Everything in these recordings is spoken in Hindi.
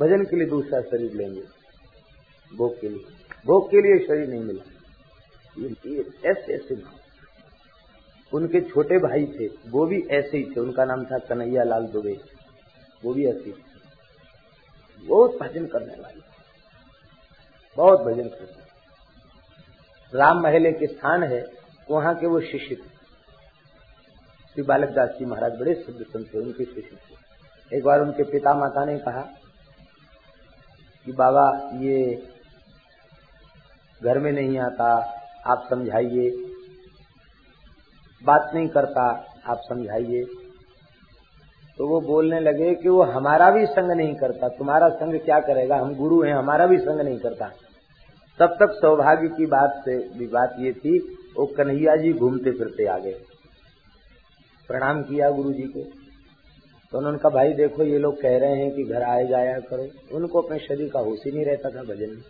भजन के लिए दूसरा शरीर लेंगे, भोग के लिए। भोग के लिए शरीर नहीं मिला। ये ऐसे ऐसे उनके छोटे भाई थे, वो भी ऐसे ही थे। उनका नाम था कन्हैयालाल दुबे, वो भी ऐसे थे। बहुत भजन करने वाले, बहुत भजन करने वाले। राम महल के स्थान है, वहां के वो शिष्य थे। श्री बालक दास जी महाराज बड़े सिद्ध संत थे, उनके शिष्य थे। एक बार उनके पिता माता ने कहा कि बाबा ये घर में नहीं आता, आप समझाइए, बात नहीं करता, आप समझाइए। तो वो बोलने लगे कि वो हमारा भी संग नहीं करता, तुम्हारा संग क्या करेगा, हम गुरु हैं, हमारा भी संग नहीं करता। तब तक सौभाग्य की बात से भी बात ये थी, वो कन्हैया जी घूमते फिरते आ गए। प्रणाम किया गुरु जी को। तो उन्होंने कहा, भाई देखो ये लोग कह रहे हैं कि घर आए जाया करो। उनको अपने शरीर का होश ही नहीं रहता था भजन में।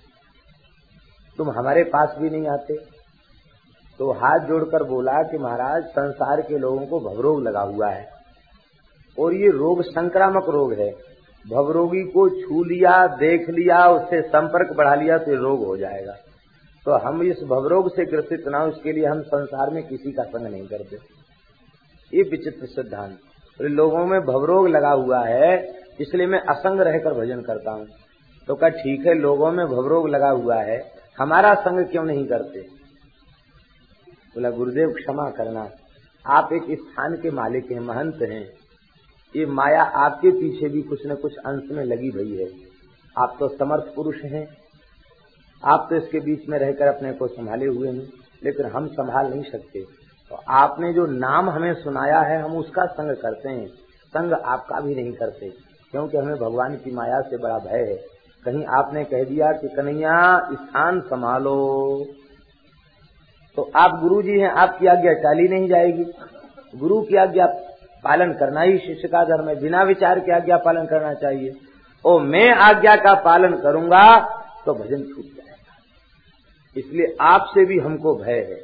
तुम हमारे पास भी नहीं आते। तो हाथ जोड़कर बोला कि महाराज संसार के लोगों को भवरोग लगा हुआ है, और ये रोग संक्रामक रोग है। भवरोगी को छू लिया, देख लिया, उससे संपर्क बढ़ा लिया तो ये रोग हो जाएगा। तो हम इस भवरोग से ग्रसित ना हो, इसके लिए हम संसार में किसी का संग नहीं करते। ये विचित्र सिद्धांत। तो लोगों में भवरोग लगा हुआ है, इसलिए मैं असंग रहकर भजन करता हूँ। तो कहा ठीक है, लोगों में भवरोग लगा हुआ है, हमारा संग क्यों नहीं करते? बोला गुरुदेव क्षमा करना, आप एक स्थान के मालिक हैं, महंत हैं। ये माया आपके पीछे भी कुछ न कुछ अंश में लगी हुई है। आप तो समर्थ पुरुष हैं, आप तो इसके बीच में रहकर अपने को संभाले हुए हैं, लेकिन हम संभाल नहीं सकते। तो आपने जो नाम हमें सुनाया है, हम उसका संग करते हैं, संग आपका भी नहीं करते, क्योंकि हमें भगवान की माया से बड़ा भय है। कहीं आपने कह दिया कि कन्हैया स्थान संभालो, तो आप गुरु जी हैं, आपकी आज्ञा टाली नहीं जाएगी। गुरु की आज्ञा पालन करना ही शिष्य का धर्म है, बिना विचार के आज्ञा पालन करना चाहिए। और मैं आज्ञा का पालन करूंगा तो भजन छूट जाएगा। इसलिए आपसे भी हमको भय है,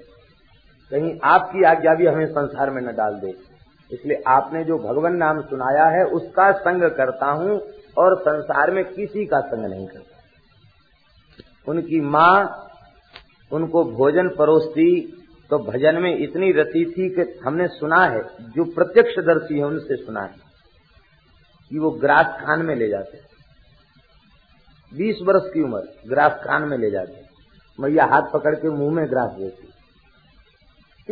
कहीं आपकी आज्ञा भी हमें संसार में न डाल दे। इसलिए आपने जो भगवान नाम सुनाया है, उसका संग करता हूँ और संसार में किसी का संग नहीं करता। उनकी माँ उनको भोजन परोसती, तो भजन में इतनी रति थी कि हमने सुना है, जो प्रत्यक्षदर्शी है उनसे सुना है, कि वो ग्रास खान में ले जाते, 20 वर्ष की उम्र ग्रास खान में ले जाते, मैया हाथ पकड़ के मुंह में ग्रास देती।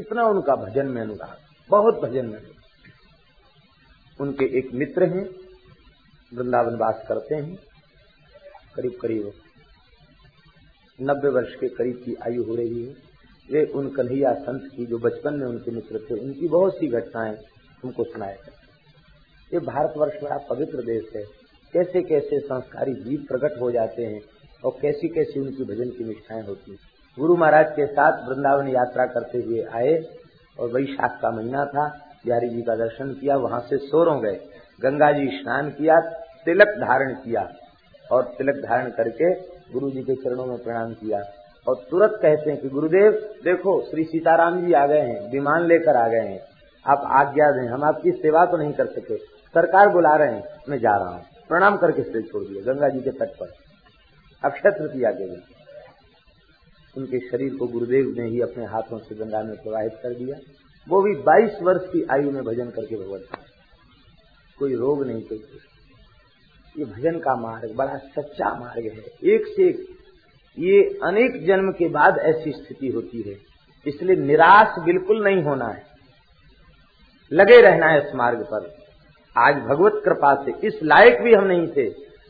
इतना उनका भजन में अनुराग, बहुत भजन में। उनके एक मित्र हैं, वृंदावन वास करते हैं, करीब करीब 90 वर्ष के करीब की आयु हो रही है। वे उन कन्हैया संत की, जो बचपन में उनके मित्र थे, उनकी बहुत सी घटनाएं हमको सुनाया करते। ये भारतवर्ष बड़ा पवित्र देश है, कैसे कैसे संस्कारी जीव प्रकट हो जाते हैं और कैसी कैसी उनकी भजन की निष्ठाएं होती। गुरु महाराज के साथ वृंदावन यात्रा करते हुए आए, और वैशाख का महीना था। बिहारी जी का दर्शन किया, वहां से सोरों गए, गंगा जी स्नान किया, तिलक धारण किया, और तिलक धारण करके गुरु जी के चरणों में प्रणाम किया। और तुरंत कहते हैं कि गुरुदेव देखो श्री सीताराम जी आ गए हैं, विमान लेकर आ गए हैं, आप आज्ञा दें, हम आपकी सेवा तो नहीं कर सके, सरकार बुला रहे हैं, मैं जा रहा हूँ। प्रणाम करके सिर छोड़ दिए गंगा जी के तट पर। अक्षय तृतीया के दिन उनके शरीर को गुरुदेव ने ही अपने हाथों से गंगा में प्रवाहित कर दिया। वो भी 22 वर्ष की आयु में भजन करके भगवत, कोई रोग नहीं थे। ये भजन का मार्ग बड़ा सच्चा मार्ग है, एक से एक। ये अनेक जन्म के बाद ऐसी स्थिति होती है, इसलिए निराश बिल्कुल नहीं होना है, लगे रहना है इस मार्ग पर। आज भगवत कृपा से, इस लायक भी हम नहीं थे,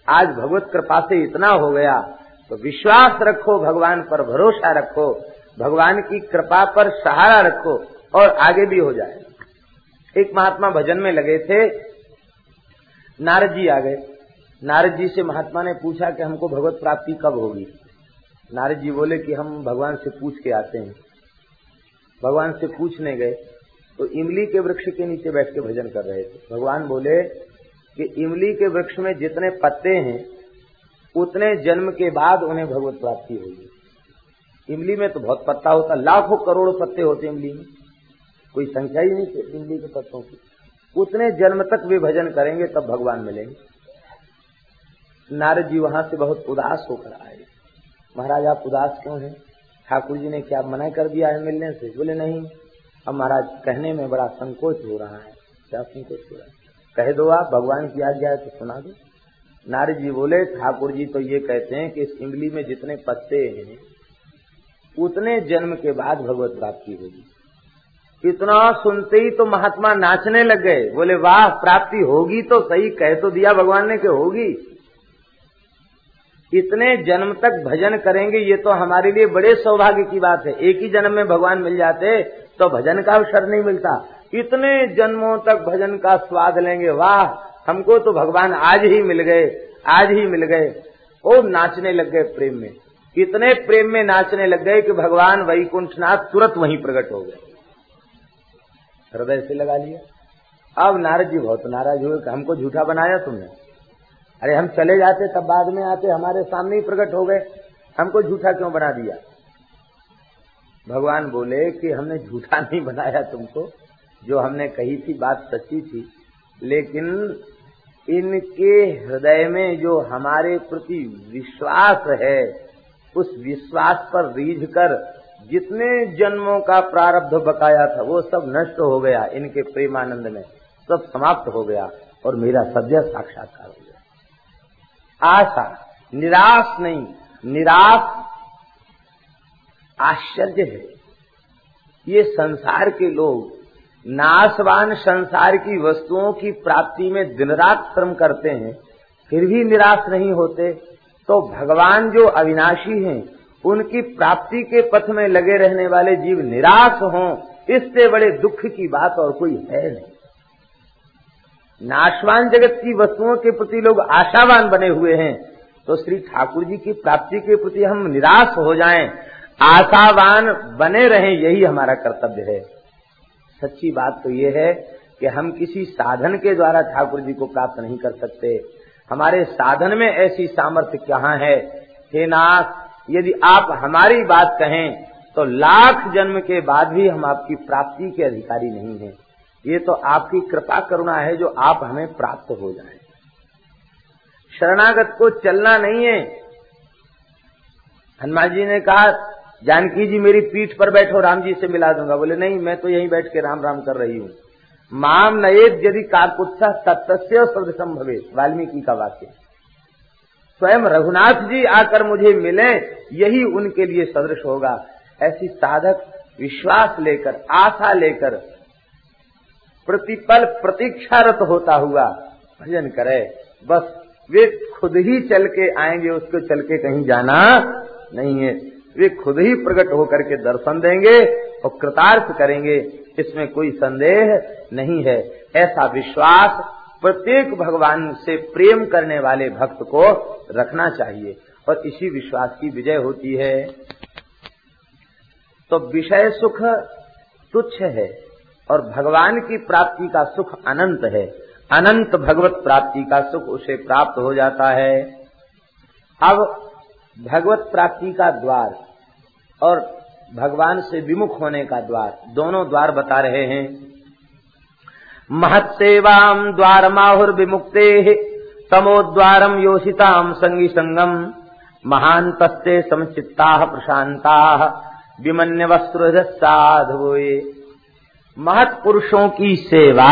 आज भगवत कृपा से इतना हो गया। तो विश्वास रखो, भगवान पर भरोसा रखो, भगवान की कृपा पर सहारा रखो, और आगे भी हो जाएगा। एक महात्मा भजन में लगे थे, नारद जी आ गए। नारद जी से महात्मा ने पूछा कि हमको भगवत प्राप्ति कब होगी? नारद जी बोले कि हम भगवान से पूछ के आते हैं। भगवान से पूछने गए तो इमली के वृक्ष के नीचे बैठ के भजन कर रहे थे। भगवान बोले कि इमली के वृक्ष में जितने पत्ते हैं, उतने जन्म के बाद उन्हें भगवत प्राप्ति होगी। इमली में तो बहुत पत्ता होता, लाखों करोड़ों पत्ते होते इमली में, कोई संख्या ही नहीं इमली के पत्तों की। उतने जन्म तक वे भजन करेंगे, तब भगवान मिलेंगे। नारद जी वहाँ से बहुत उदास होकर आए। महाराज आप उदास क्यों हैं? ठाकुर जी ने क्या मना कर दिया है मिलने से? बोले नहीं। अब महाराज कहने में बड़ा संकोच हो रहा है। क्या संकोच हो रहा है? कह दो आप, भगवान की आज्ञा है तो सुना दो। नारद जी बोले ठाकुर जी तो ये कहते हैं कि इस इमली में जितने पत्ते हैं उतने जन्म के बाद भगवत प्राप्ति होगी। इतना सुनते ही तो महात्मा नाचने लग गए। बोले वाह, प्राप्ति होगी तो सही, कह तो दिया भगवान ने कि होगी। इतने जन्म तक भजन करेंगे ये तो हमारे लिए बड़े सौभाग्य की बात है। एक ही जन्म में भगवान मिल जाते तो भजन का अवसर नहीं मिलता। इतने जन्मों तक भजन का स्वाद लेंगे, वाह हमको तो भगवान आज ही मिल गए, आज ही मिल गए। वो नाचने लग गए प्रेम में, इतने प्रेम में नाचने लग गए कि भगवान वैकुंठनाथ तुरंत वहीं प्रकट हो गए। हृदय से लगा लिया। अब नारद जी बहुत नाराज हुए कि हमको झूठा बनाया तुमने। अरे हम चले जाते तब बाद में आते, हमारे सामने ही प्रकट हो गए, हमको झूठा क्यों बना दिया? भगवान बोले कि हमने झूठा नहीं बनाया तुमको, जो हमने कही थी बात सच्ची थी, लेकिन इनके हृदय में जो हमारे प्रति विश्वास है उस विश्वास पर रीझ कर जितने जन्मों का प्रारब्ध बकाया था वो सब नष्ट हो गया, इनके प्रेमानंद में सब समाप्त हो गया और मेरा सद्य साक्षात्कार हो गया। आशा, निराश नहीं, निराश आश्चर्य है। ये संसार के लोग नाशवान संसार की वस्तुओं की प्राप्ति में दिन रात श्रम करते हैं, फिर भी निराश नहीं होते। तो भगवान जो अविनाशी हैं उनकी प्राप्ति के पथ में लगे रहने वाले जीव निराश हों, इससे बड़े दुख की बात और कोई है नहीं। नाशवान जगत की वस्तुओं के प्रति लोग आशावान बने हुए हैं, तो श्री ठाकुर जी की प्राप्ति के प्रति हम निराश हो जाएं, आशावान बने रहें, यही हमारा कर्तव्य है। सच्ची बात तो ये है कि हम किसी साधन के द्वारा ठाकुर जी को प्राप्त नहीं कर सकते। हमारे साधन में ऐसी सामर्थ्य कहाँ है। हे नाथ, यदि आप हमारी बात कहें तो लाख जन्म के बाद भी हम आपकी प्राप्ति के अधिकारी नहीं हैं। ये तो आपकी कृपा करुणा है जो आप हमें प्राप्त हो जाएं। शरणागत को चलना नहीं है। हनुमान जी ने कहा जानकी जी मेरी पीठ पर बैठो, राम जी से मिला दूंगा। बोले नहीं, मैं तो यहीं बैठ के राम राम कर रही हूँ। माम नयेद यदि कारकुत्सा तत्स्य सदृशम भवे, वाल्मीकि का वाक्य। स्वयं रघुनाथ जी आकर मुझे मिले, यही उनके लिए सदृश होगा। ऐसी साधक विश्वास लेकर, आशा लेकर, प्रतिपल प्रतीक्षारत होता हुआ भजन करे। बस वे खुद ही चल के आएंगे, उसको चल के कहीं जाना नहीं है। वे खुद ही प्रकट होकर के दर्शन देंगे और कृतार्थ करेंगे, इसमें कोई संदेह नहीं है। ऐसा विश्वास प्रत्येक भगवान से प्रेम करने वाले भक्त को रखना चाहिए और इसी विश्वास की विजय होती है। तो विषय सुख तुच्छ है और भगवान की प्राप्ति का सुख अनंत है। अनंत भगवत प्राप्ति का सुख उसे प्राप्त हो जाता है। अब भगवत प्राप्ति का द्वार और भगवान से विमुख होने का द्वार, दोनों द्वार बता रहे हैं। महत्सेवाम द्वार माहुर विमुक्ते तमो द्वारम योषिताम संगी संगम महांतस्ते समचित्ता प्रशांता विमन्य वस्त्र साधु। महत पुरुषों की सेवा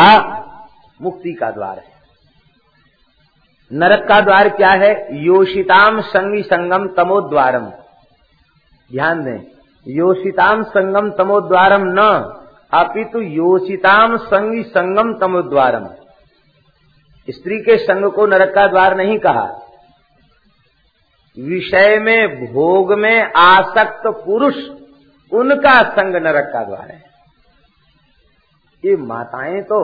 मुक्ति का द्वार है। नरक का द्वार क्या है? योषिताम संगी संगम तमो द्वारम। ध्यान दें, योषिताम संगम तमोद्वारम न, अपितु योषिताम संगी संगम तमोद्वारम। स्त्री के संग को नरक का द्वार नहीं कहा। विषय में, भोग में आसक्त पुरुष, उनका संग नरक का द्वार है। ये माताएं तो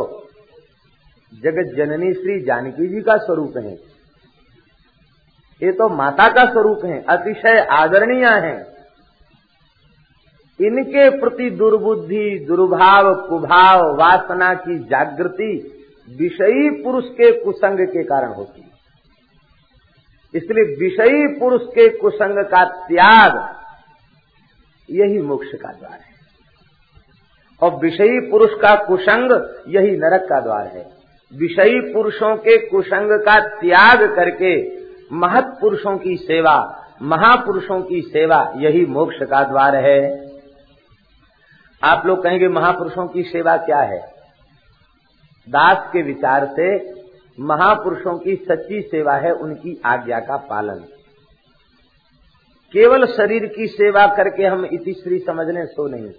जगत जननी श्री जानकी जी का स्वरूप हैं। ये तो माता का स्वरूप हैं, अतिशय आदरणीय हैं। इनके प्रति दुर्बुद्धि, दुर्भाव, कुभाव, वासना की जागृति विषयी पुरुष के कुसंग के कारण होती है। इसलिए विषयी पुरुष के कुसंग का त्याग यही मोक्ष का द्वार है और विषयी पुरुष का कुसंग यही नरक का द्वार है। विषयी पुरुषों के कुसंग का त्याग करके महत्पुरुषों की सेवा, महापुरुषों की सेवा, यही मोक्ष का द्वार है। आप लोग कहेंगे महापुरुषों की सेवा क्या है? दास के विचार से महापुरुषों की सच्ची सेवा है उनकी आज्ञा का पालन। केवल शरीर की सेवा करके हम इतिश्री समझने सो नहीं।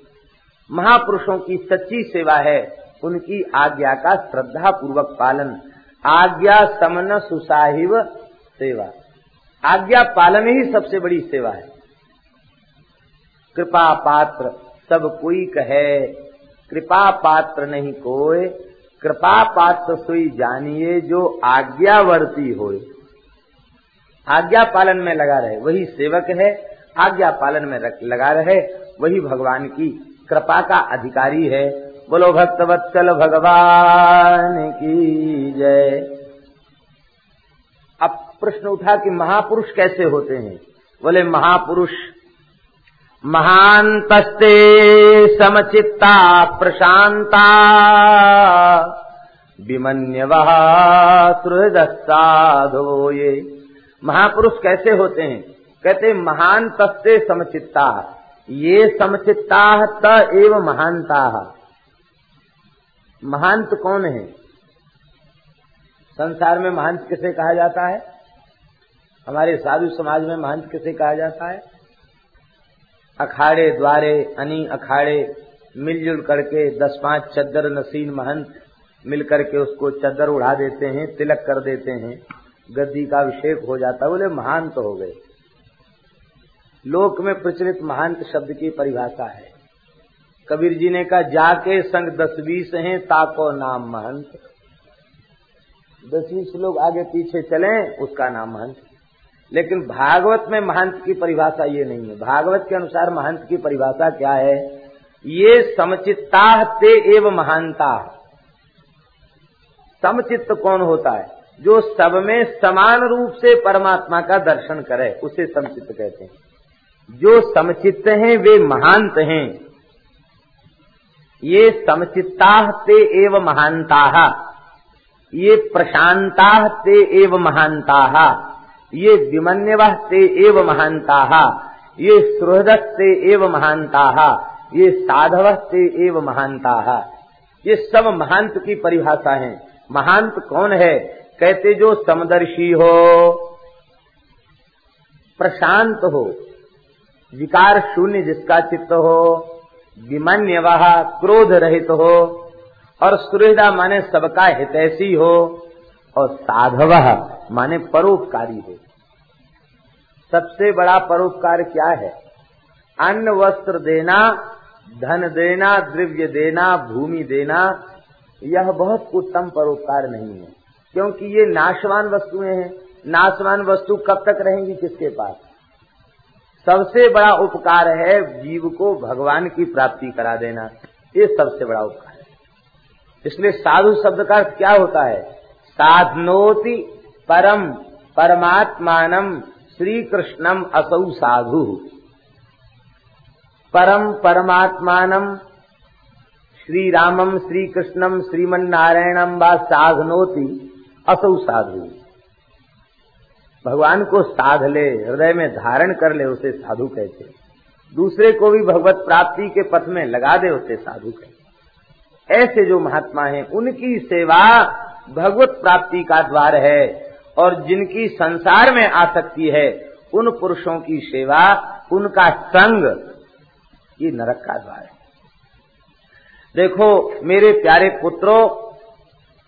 महापुरुषों की सच्ची सेवा है उनकी आज्ञा का श्रद्धा पूर्वक पालन। आज्ञा समन सुसाहिव सेवा, आज्ञा पालन ही सबसे बड़ी सेवा है। कृपा पात्र सब कोई कहे, कृपा पात्र नहीं कोई, कृपा पात्र सोई जानिए जो आज्ञावर्ती होए। आज्ञा पालन में लगा रहे वही सेवक है, आज्ञा पालन में लगा रहे वही भगवान की कृपा का अधिकारी है। बोलो भक्तवत्सल भगवान की जय। अब प्रश्न उठा कि महापुरुष कैसे होते हैं? बोले महापुरुष महान्तस्ते समचित्ता प्रशांता विमन्यवः साधो। ये महापुरुष कैसे होते हैं? कहते महान्तस्ते समचित्ता, ये समचित्ता त एव महानता। महांत कौन है? संसार में महंत किसे कहा जाता है? हमारे साधु समाज में महंत किसे कहा जाता है? अखाड़े द्वारे अनी अखाड़े मिलजुल करके 10-5 चद्दर नसीन महंत मिलकर के उसको चद्दर उड़ा देते हैं, तिलक कर देते हैं, गद्दी का अभिषेक हो जाता है। बोले महांत हो गए। लोक में प्रचलित महांत शब्द की परिभाषा है, कबीर जी ने कहा जाके संग 10-20 हैं ताको नाम महंत। 10-20 लोग आगे पीछे चलें उसका नाम महंत। लेकिन भागवत में महंत की परिभाषा ये नहीं है। भागवत के अनुसार महंत की परिभाषा क्या है? ये समचित्ता ते एव महानता। समचित्त कौन होता है? जो सब में समान रूप से परमात्मा का दर्शन करे उसे समचित्त कहते हैं। जो समचित्त हैं वे महांत हैं। ये समचित्ता ते एव महानता, ये प्रशांता ते एव महानता, ये विमन्यवः ते एव महानता, ये सुहृदः ते एव महानता, ये साधवः ते एव महानता। ये सब महांत की परिभाषा है। महांत कौन है? कहते जो समदर्शी हो, प्रशांत हो, विकार शून्य जिसका चित्त हो, विमन्यवः क्रोध रहित हो, और सुहृदा माने सबका हितैषी हो, और साधवः माने परोपकारी हो। सबसे बड़ा परोपकार क्या है? अन्न वस्त्र देना, धन देना, द्रव्य देना, भूमि देना, यह बहुत उत्तम परोपकार नहीं है, क्योंकि ये नाशवान वस्तुएं हैं। नाशवान वस्तु कब तक रहेंगी किसके पास? सबसे बड़ा उपकार है जीव को भगवान की प्राप्ति करा देना, ये सबसे बड़ा उपकार है। इसलिए साधु शब्द का अर्थ क्या होता है? साधनोति परम परमात्मानम श्री कृष्णम असौ साधु। परम परमात्मानम श्री रामम श्री कृष्णम श्रीमन नारायणम वा साधनोति असौ साधु। भगवान को साध ले, हृदय में धारण कर ले, उसे साधु कहते। दूसरे को भी भगवत प्राप्ति के पथ में लगा दे, उसे साधु कहते। ऐसे जो महात्मा हैं उनकी सेवा भगवत प्राप्ति का द्वार है, और जिनकी संसार में आसक्ति है उन पुरुषों की सेवा, उनका संग, ये नरक का द्वार है। देखो मेरे प्यारे पुत्रों,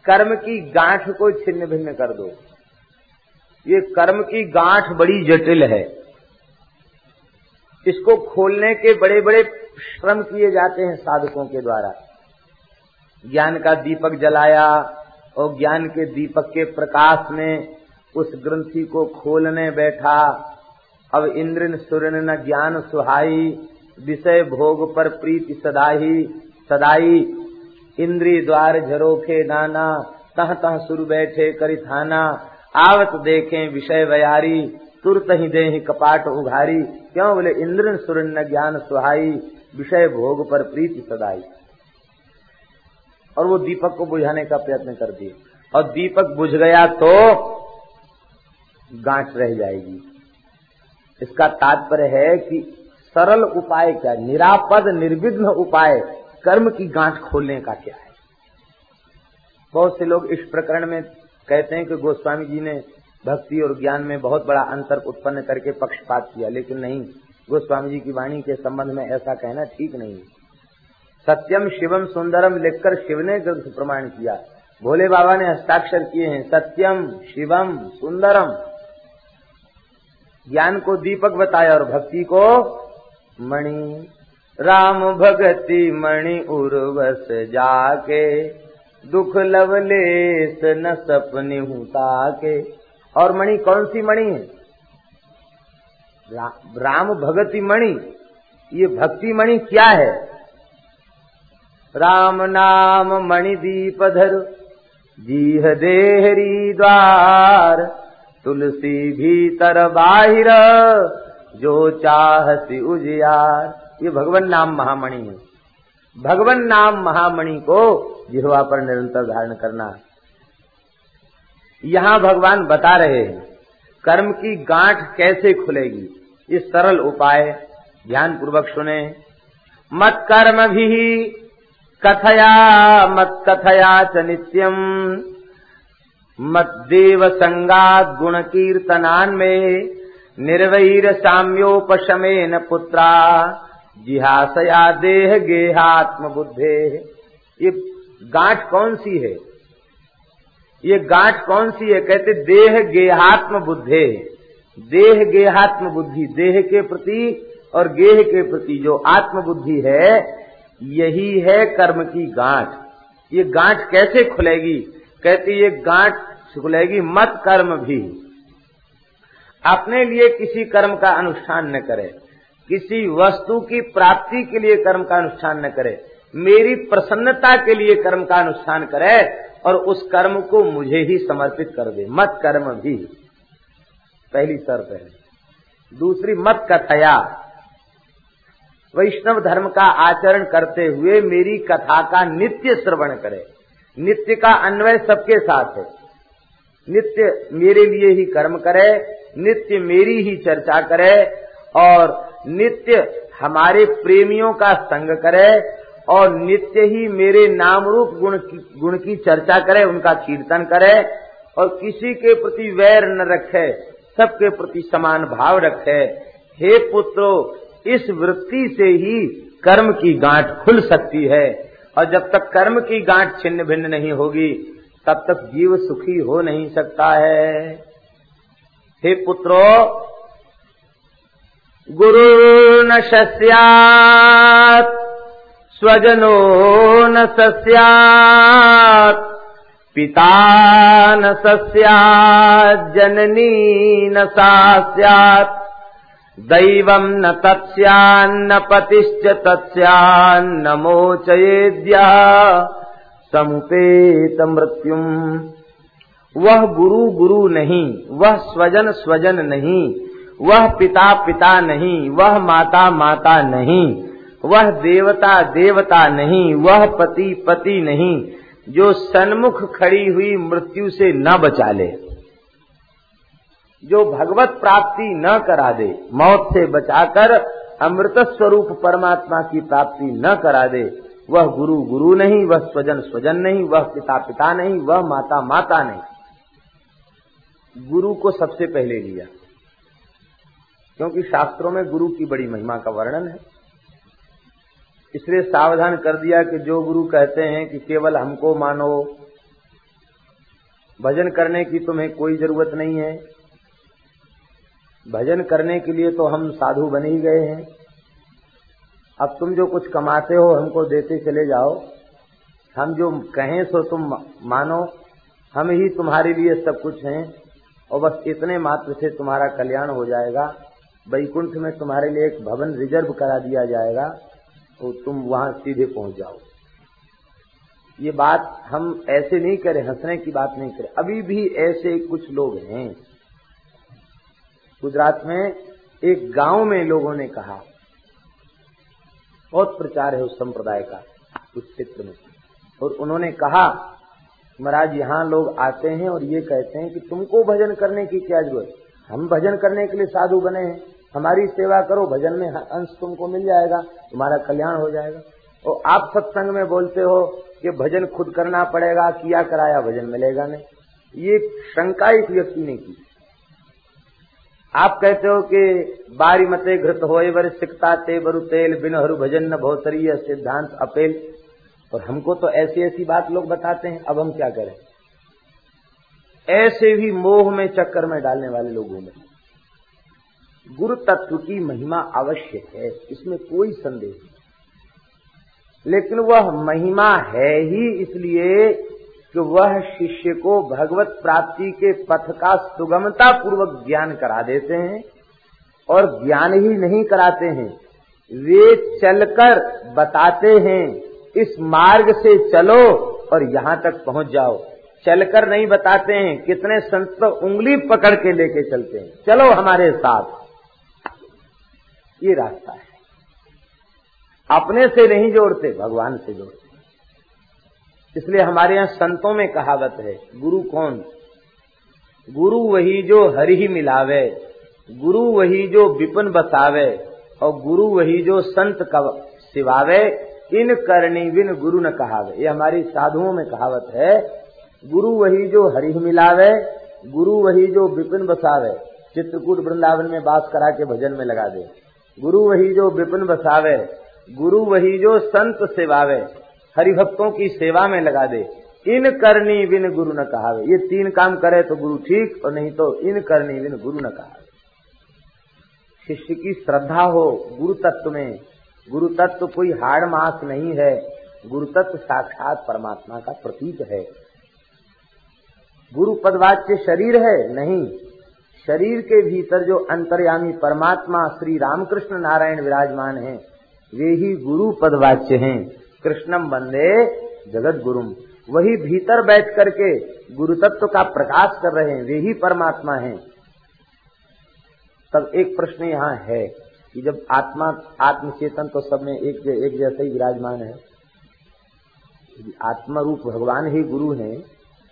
कर्म की गांठ को छिन्न भिन्न कर दो। ये कर्म की गांठ बड़ी जटिल है, इसको खोलने के बड़े बड़े श्रम किए जाते हैं साधकों के द्वारा। ज्ञान का दीपक जलाया और ज्ञान के दीपक के प्रकाश में उस ग्रंथि को खोलने बैठा। अब इंद्रन सुरन न ज्ञान सुहाई, विषय भोग पर प्रीति सदाई सदाई। इंद्री द्वार झरोखे नाना, तह तह सुर बैठे करि थाना। आवत देखें विषय व्यारी, तुरत ही देहि कपाट उघारी। क्यों? बोले इंद्रन सुरन न ज्ञान सुहाई, विषय भोग पर प्रीति सदाई। और वो दीपक को बुझाने का प्रयत्न कर दिए, और दीपक बुझ गया तो गांठ रह जाएगी। इसका तात्पर्य है कि सरल उपाय क्या, निरापद निर्विघ्न उपाय कर्म की गांठ खोलने का क्या है। बहुत से लोग इस प्रकरण में कहते हैं कि गोस्वामी जी ने भक्ति और ज्ञान में बहुत बड़ा अंतर उत्पन्न करके पक्षपात किया, लेकिन नहीं, गोस्वामी जी की वाणी के संबंध में ऐसा कहना ठीक नहीं। सत्यम शिवम सुंदरम लिखकर शिव ने ग्रंथ प्रमाण किया, भोले बाबा ने हस्ताक्षर किए हैं, सत्यम शिवम सुंदरम। ज्ञान को दीपक बताया और भक्ति को मणि। राम भगति मणि उर्वस जाके, दुख लवलेस न सपने हुता के। और मणि कौन सी मणि है? राम भगति मणि। ये भक्ति मणि क्या है? राम नाम मणि दीप धर, जीह देहरी द्वार। तुलसी भीतर बाहिर, जो चाहसी उजियार। ये भगवान नाम महामणि है। भगवान नाम महामणि को जिह्वा पर निरंतर धारण करना। यहाँ भगवान बता रहे हैं कर्म की गांठ कैसे खुलेगी। ये सरल उपाय ध्यान पूर्वक सुने। मत कर्म भी कथया मत कथया च नित्यम, मत देव संगात गुण कीर्तनान में। निर्वैर साम्योपशमेन पुत्रा, जिहासया देह गेहात्म बुद्धे। ये गांठ कौन सी है? ये गांठ कौन सी है? कहते देह गेहात्म बुद्धे। देह गेहात्म बुद्धि, देह के प्रति और गेह के प्रति जो आत्म बुद्धि है, यही है कर्म की गांठ। ये गांठ कैसे खुलेगी? कहते ये गांठ खुलेगी मत कर्म भी। अपने लिए किसी कर्म का अनुष्ठान न करे, किसी वस्तु की प्राप्ति के लिए कर्म का अनुष्ठान न करे, मेरी प्रसन्नता के लिए कर्म का अनुष्ठान करे और उस कर्म को मुझे ही समर्पित कर दे। मत कर्म भी, पहली शर्त है। दूसरी मत कथया, वैष्णव धर्म का आचरण करते हुए मेरी कथा का नित्य श्रवण करे। नित्य का अन्वय सबके साथ है। नित्य मेरे लिए ही कर्म करे, नित्य मेरी ही चर्चा करे और नित्य हमारे प्रेमियों का संग करे और नित्य ही मेरे नाम रूप गुण की चर्चा करे, उनका कीर्तन करे और किसी के प्रति वैर न रखे, सबके प्रति समान भाव रखे। हे पुत्रो, इस वृत्ति से ही कर्म की गांठ खुल सकती है और जब तक कर्म की गांठ छिन्न भिन्न नहीं होगी तब तक जीव सुखी हो नहीं सकता है। हे पुत्रो, गुरु न शस्यात, स्वजनो न सस्यात, पिता न सस्यात, जननी न सास्यात, दैवम न तत्स्यान्न पतिश्च तत्स्यान्न मोचयेद्या समुपेत मृत्युम। वह गुरु गुरु नहीं, वह स्वजन स्वजन नहीं, वह पिता पिता नहीं, वह माता माता नहीं, वह देवता देवता नहीं, वह पति पति नहीं, जो सन्मुख खड़ी हुई मृत्यु से न बचा ले, जो भगवत प्राप्ति न करा दे, मौत से बचाकर अमृत स्वरूप परमात्मा की प्राप्ति न करा दे, वह गुरु गुरु नहीं, वह स्वजन स्वजन नहीं, वह पिता पिता नहीं, वह माता माता नहीं। गुरु को सबसे पहले लिया, क्योंकि शास्त्रों में गुरु की बड़ी महिमा का वर्णन है। इसलिए सावधान कर दिया कि जो गुरु कहते हैं कि केवल हमको मानो, भजन करने की तुम्हें कोई जरूरत नहीं है, भजन करने के लिए तो हम साधु बन ही गए हैं, अब तुम जो कुछ कमाते हो हमको देते चले जाओ, हम जो कहें सो तुम मानो, हम ही तुम्हारे लिए सब कुछ हैं और बस इतने मात्र से तुम्हारा कल्याण हो जाएगा। वैकुंठ में तुम्हारे लिए एक भवन रिजर्व करा दिया जाएगा तो तुम वहां सीधे पहुंच जाओ। ये बात हम ऐसे नहीं करें, हंसने की बात नहीं करें। अभी भी ऐसे कुछ लोग हैं, गुजरात में एक गांव में लोगों ने कहा, बहुत प्रचार है उस संप्रदाय का उस क्षेत्र में, और उन्होंने कहा महाराज यहाँ लोग आते हैं और ये कहते हैं कि तुमको भजन करने की क्या जरूरत, हम भजन करने के लिए साधु बने हैं, हमारी सेवा करो, भजन में अंश तुमको मिल जाएगा, तुम्हारा कल्याण हो जाएगा। और आप सत्संग में बोलते हो कि भजन खुद करना पड़ेगा, किया कराया भजन मिलेगा नहीं। ये शंका एक व्यक्ति ने की। आप कहते हो कि बारी मते घृत होए वर सिकता ते बरु तेल बिन हरु भजन न भौसरीय सिद्धांत अपेल। और हमको तो ऐसी ऐसी बात लोग बताते हैं, अब हम क्या करें। ऐसे भी मोह में चक्कर में डालने वाले लोगों में गुरु तत्व की महिमा अवश्य है, इसमें कोई संदेह नहीं, लेकिन वह महिमा है ही इसलिए कि वह शिष्य को भगवत प्राप्ति के पथ का सुगमता पूर्वक ज्ञान करा देते हैं। और ज्ञान ही नहीं कराते हैं, वे चलकर बताते हैं इस मार्ग से चलो और यहाँ तक पहुँच जाओ। चलकर नहीं बताते हैं, कितने संत तो उंगली पकड़ के लेके चलते हैं, चलो हमारे साथ ये रास्ता है। अपने से नहीं जोड़ते, भगवान से जोड़ते। इसलिए हमारे यहाँ संतों में कहावत है, गुरु कौन? गुरु वही जो हरि ही मिलावे, गुरु वही जो विपिन बसावे, और गुरु वही जो संत कव सिवावे, इन करनी बिन गुरु न कहावे। ये हमारी साधुओं में कहावत है, गुरु वही जो हरि मिलावे, गुरु वही जो विपिन बसावे। चित्रकूट वृंदावन में बास करा के भजन में लगा दे। गुरु वही जो विपिन बसावे, गुरु वही जो संत सेवावे, हरिभक्तों की सेवा में लगा दे। इन करनी बिन गुरु न कहावे। ये तीन काम करे तो गुरु ठीक, और नहीं तो इन करनी बिन गुरु न कहावे। शिष्य की श्रद्धा हो गुरु तत्व में। गुरु तत्व कोई हाड़ मास नहीं है, गुरु तत्व साक्षात परमात्मा का प्रतीक है। गुरु पदवाच्य शरीर है? नहीं, शरीर के भीतर जो अंतर्यामी परमात्मा श्री रामकृष्ण नारायण विराजमान हैं, वे ही गुरु पदवाच्य हैं। कृष्णम वंदे जगत गुरुम। वही भीतर बैठ करके गुरु तत्व का प्रकाश कर रहे हैं, वे ही परमात्मा हैं। तब एक प्रश्न यहाँ है कि जब आत्मा आत्मचेतन तो सब में एक जैसे ही विराजमान है, आत्मा रूप भगवान ही गुरु हैं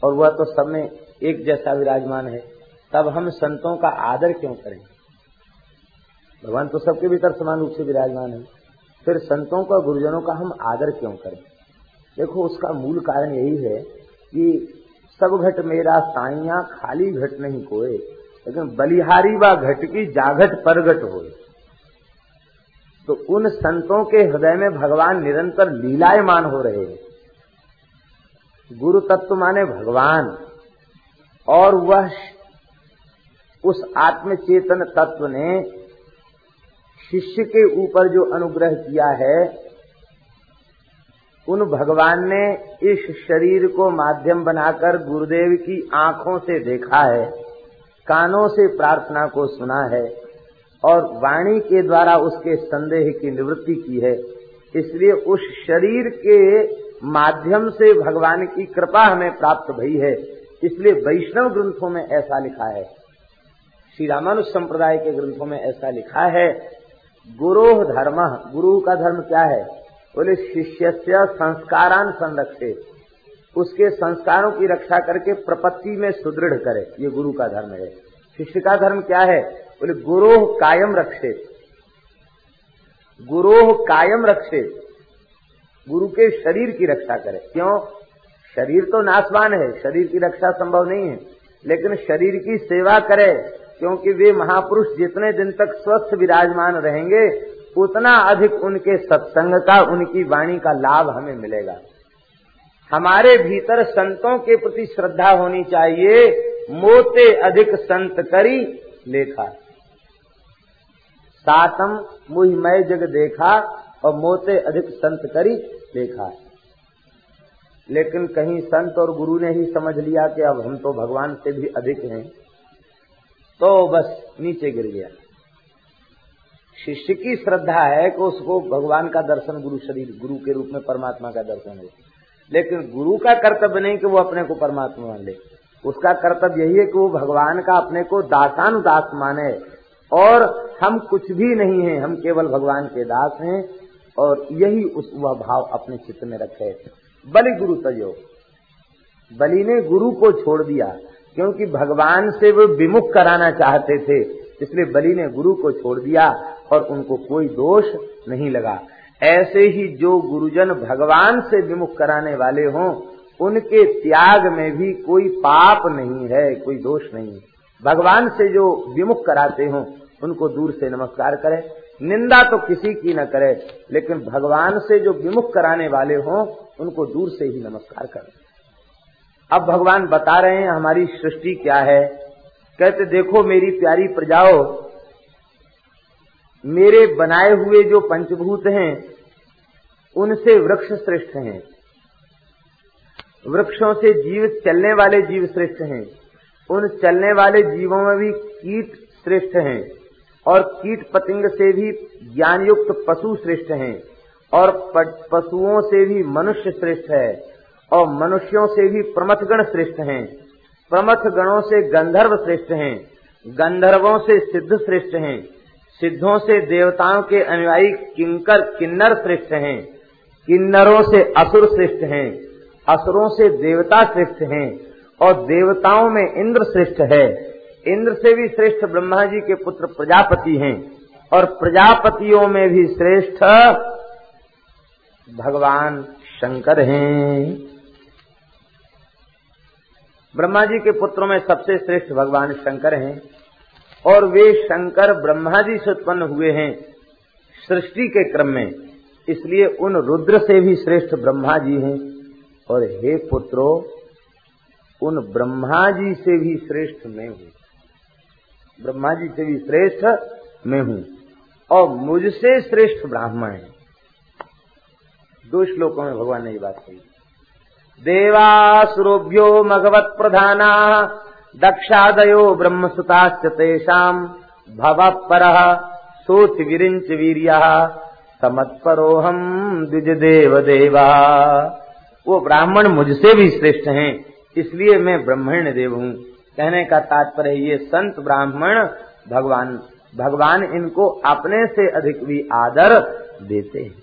और वह तो सब में एक जैसा विराजमान है, तब हम संतों का आदर क्यों करें? भगवान तो सबके भीतर समान रूप से विराजमान है, फिर संतों का, गुरुजनों का हम आदर क्यों करें? देखो, उसका मूल कारण यही है कि सब घट मेरा साइया, खाली घट नहीं कोए, लेकिन बलिहारी व घट की जाघट परघट होए। तो उन संतों के हृदय में भगवान निरंतर लीलायमान हो रहे हैं। गुरु तत्व माने भगवान, और वह उस आत्मचेतन तत्व ने शिष्य के ऊपर जो अनुग्रह किया है, उन भगवान ने इस शरीर को माध्यम बनाकर गुरुदेव की आंखों से देखा है, कानों से प्रार्थना को सुना है, और वाणी के द्वारा उसके संदेह की निवृत्ति की है। इसलिए उस शरीर के माध्यम से भगवान की कृपा हमें प्राप्त भई है। इसलिए वैष्णव ग्रंथों में ऐसा लिखा है, श्री रामानुज संप्रदाय के ग्रंथों में ऐसा लिखा है, गुरोह धर्मः। गुरु का धर्म क्या है? बोले शिष्यस्य संस्कारान संरक्षे, उसके संस्कारों की रक्षा करके प्रपत्ति में सुदृढ़ करे, ये गुरु का धर्म है। शिष्य का धर्म क्या है? बोले गुरोह कायम रक्षे, गुरोह कायम रक्षे, गुरु के शरीर की रक्षा करे। क्यों? शरीर तो नाशवान है, शरीर की रक्षा संभव नहीं है, लेकिन शरीर की सेवा करे, क्योंकि वे महापुरुष जितने दिन तक स्वस्थ विराजमान रहेंगे, उतना अधिक उनके सत्संग का, उनकी वाणी का लाभ हमें मिलेगा। हमारे भीतर संतों के प्रति श्रद्धा होनी चाहिए, मोते अधिक संत करी लेखा, सातम मुहिमय जग देखा, और मोते अधिक संत करी देखा। लेकिन कहीं संत और गुरु ने ही समझ लिया कि अब हम तो भगवान से भी अधिक हैं, तो बस नीचे गिर गया। शिष्य की श्रद्धा है कि उसको भगवान का दर्शन, गुरु शरीर, गुरु के रूप में परमात्मा का दर्शन हो, लेकिन गुरु का कर्तव्य नहीं कि वो अपने को परमात्मा मान ले। उसका कर्तव्य यही है कि वो भगवान का अपने को दासानुदास माने, और हम कुछ भी नहीं हैं, हम केवल भगवान के दास हैं, और यही उस वह भाव अपने चित्त में रखे। बलि गुरु तजो, बलि ने गुरु को छोड़ दिया, क्योंकि भगवान से वो विमुख कराना चाहते थे, इसलिए बलि ने गुरु को छोड़ दिया और उनको कोई दोष नहीं लगा। ऐसे ही जो गुरुजन भगवान से विमुख कराने वाले हों, उनके त्याग में भी कोई पाप नहीं है, कोई दोष नहीं। भगवान से जो विमुख कराते हों उनको दूर से नमस्कार करें, निंदा तो किसी की न करे, लेकिन भगवान से जो विमुख कराने वाले हों उनको दूर से ही नमस्कार करें। अब भगवान बता रहे हैं हमारी सृष्टि क्या है। कहते देखो मेरी प्यारी प्रजाओ, मेरे बनाए हुए जो पंचभूत हैं उनसे वृक्ष श्रेष्ठ हैं, वृक्षों से जीव चलने वाले जीव श्रेष्ठ हैं, उन चलने वाले जीवों में भी कीट श्रेष्ठ हैं, और कीट पतंग से भी ज्ञानयुक्त पशु श्रेष्ठ हैं, और पशुओं से भी मनुष्य श्रेष्ठ है, और मनुष्यों से भी प्रमथगण श्रेष्ठ हैं, प्रमथगणों से गंधर्व श्रेष्ठ हैं, गंधर्वों से सिद्ध श्रेष्ठ हैं, सिद्धों से देवताओं के अनुयायी किंकर किन्नर श्रेष्ठ हैं, किन्नरों से असुर श्रेष्ठ हैं, असुरों से देवता श्रेष्ठ हैं, और देवताओं में इंद्र श्रेष्ठ है, इंद्र से भी श्रेष्ठ ब्रह्मा जी के पुत्र प्रजापति हैं, और प्रजापतियों में भी श्रेष्ठ भगवान शंकर हैं। ब्रह्मा जी के पुत्रों में सबसे श्रेष्ठ भगवान शंकर हैं, और वे शंकर ब्रह्मा जी से उत्पन्न हुए हैं सृष्टि के क्रम में, इसलिए उन रुद्र से भी श्रेष्ठ ब्रह्मा जी हैं। और हे पुत्रो, उन ब्रह्मा जी से भी श्रेष्ठ मैं हूँ, ब्रह्मा जी से भी श्रेष्ठ मैं हूँ, और मुझसे श्रेष्ठ ब्राह्मण है। दो श्लोकों में भगवान ने ये बात कही। देवासुरोभ्यो मगवत प्रधाना दक्षादयो ब्रह्मसुताश्च तेषां भवः परः सोच विरिंच वीर्यः समत्परोऽहं द्विज देव देवा। वो ब्राह्मण मुझसे भी श्रेष्ठ हैं, इसलिए मैं ब्रह्मण्य देव हूँ। कहने का तात्पर्य ये संत ब्राह्मण भगवान इनको अपने से अधिक भी आदर देते हैं।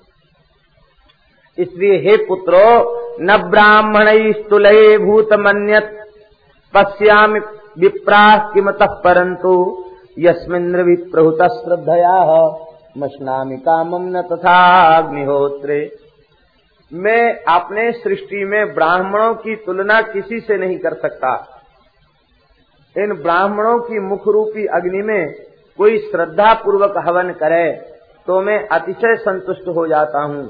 इसलिए हे पुत्रो, न ब्राह्मणैस्तु लये भूत मन्यत पश्यामि विप्राः किमतः परन्तु यस्मिन् विप्रहुतः श्रद्धया मश्नामि कामं न तथा अग्निहोत्रे। मैं अपने सृष्टि में ब्राह्मणों की तुलना किसी से नहीं कर सकता। इन ब्राह्मणों की मुख रूपी अग्नि में कोई श्रद्धा पूर्वक हवन करे तो मैं अतिशय संतुष्ट हो जाता हूँ।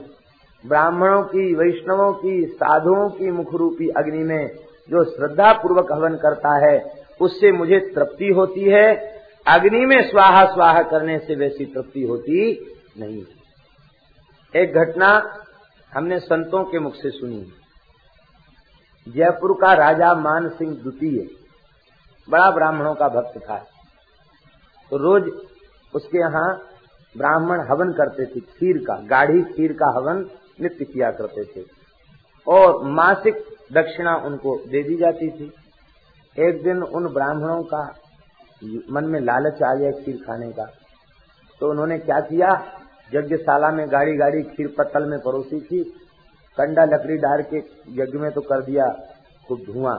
ब्राह्मणों की, वैष्णवों की, साधुओं की मुख रूपी अग्नि में जो श्रद्धा पूर्वक हवन करता है उससे मुझे तृप्ति होती है। अग्नि में स्वाहा स्वाहा करने से वैसी तृप्ति होती नहीं। एक घटना हमने संतों के मुख से सुनी। जयपुर का राजा मानसिंह द्वितीय बड़ा ब्राह्मणों का भक्त था, तो रोज उसके यहाँ ब्राह्मण हवन करते थे, खीर का, गाढ़ी खीर का हवन नित्य किया करते थे, और मासिक दक्षिणा उनको दे दी जाती थी। एक दिन उन ब्राह्मणों का मन में लालच आ गया खीर खाने का, तो उन्होंने क्या किया, यज्ञशाला में गाड़ी गाड़ी खीर पत्तल में परोसी थी, कंडा लकड़ी डाल के यज्ञ में तो कर दिया खूब धुआं,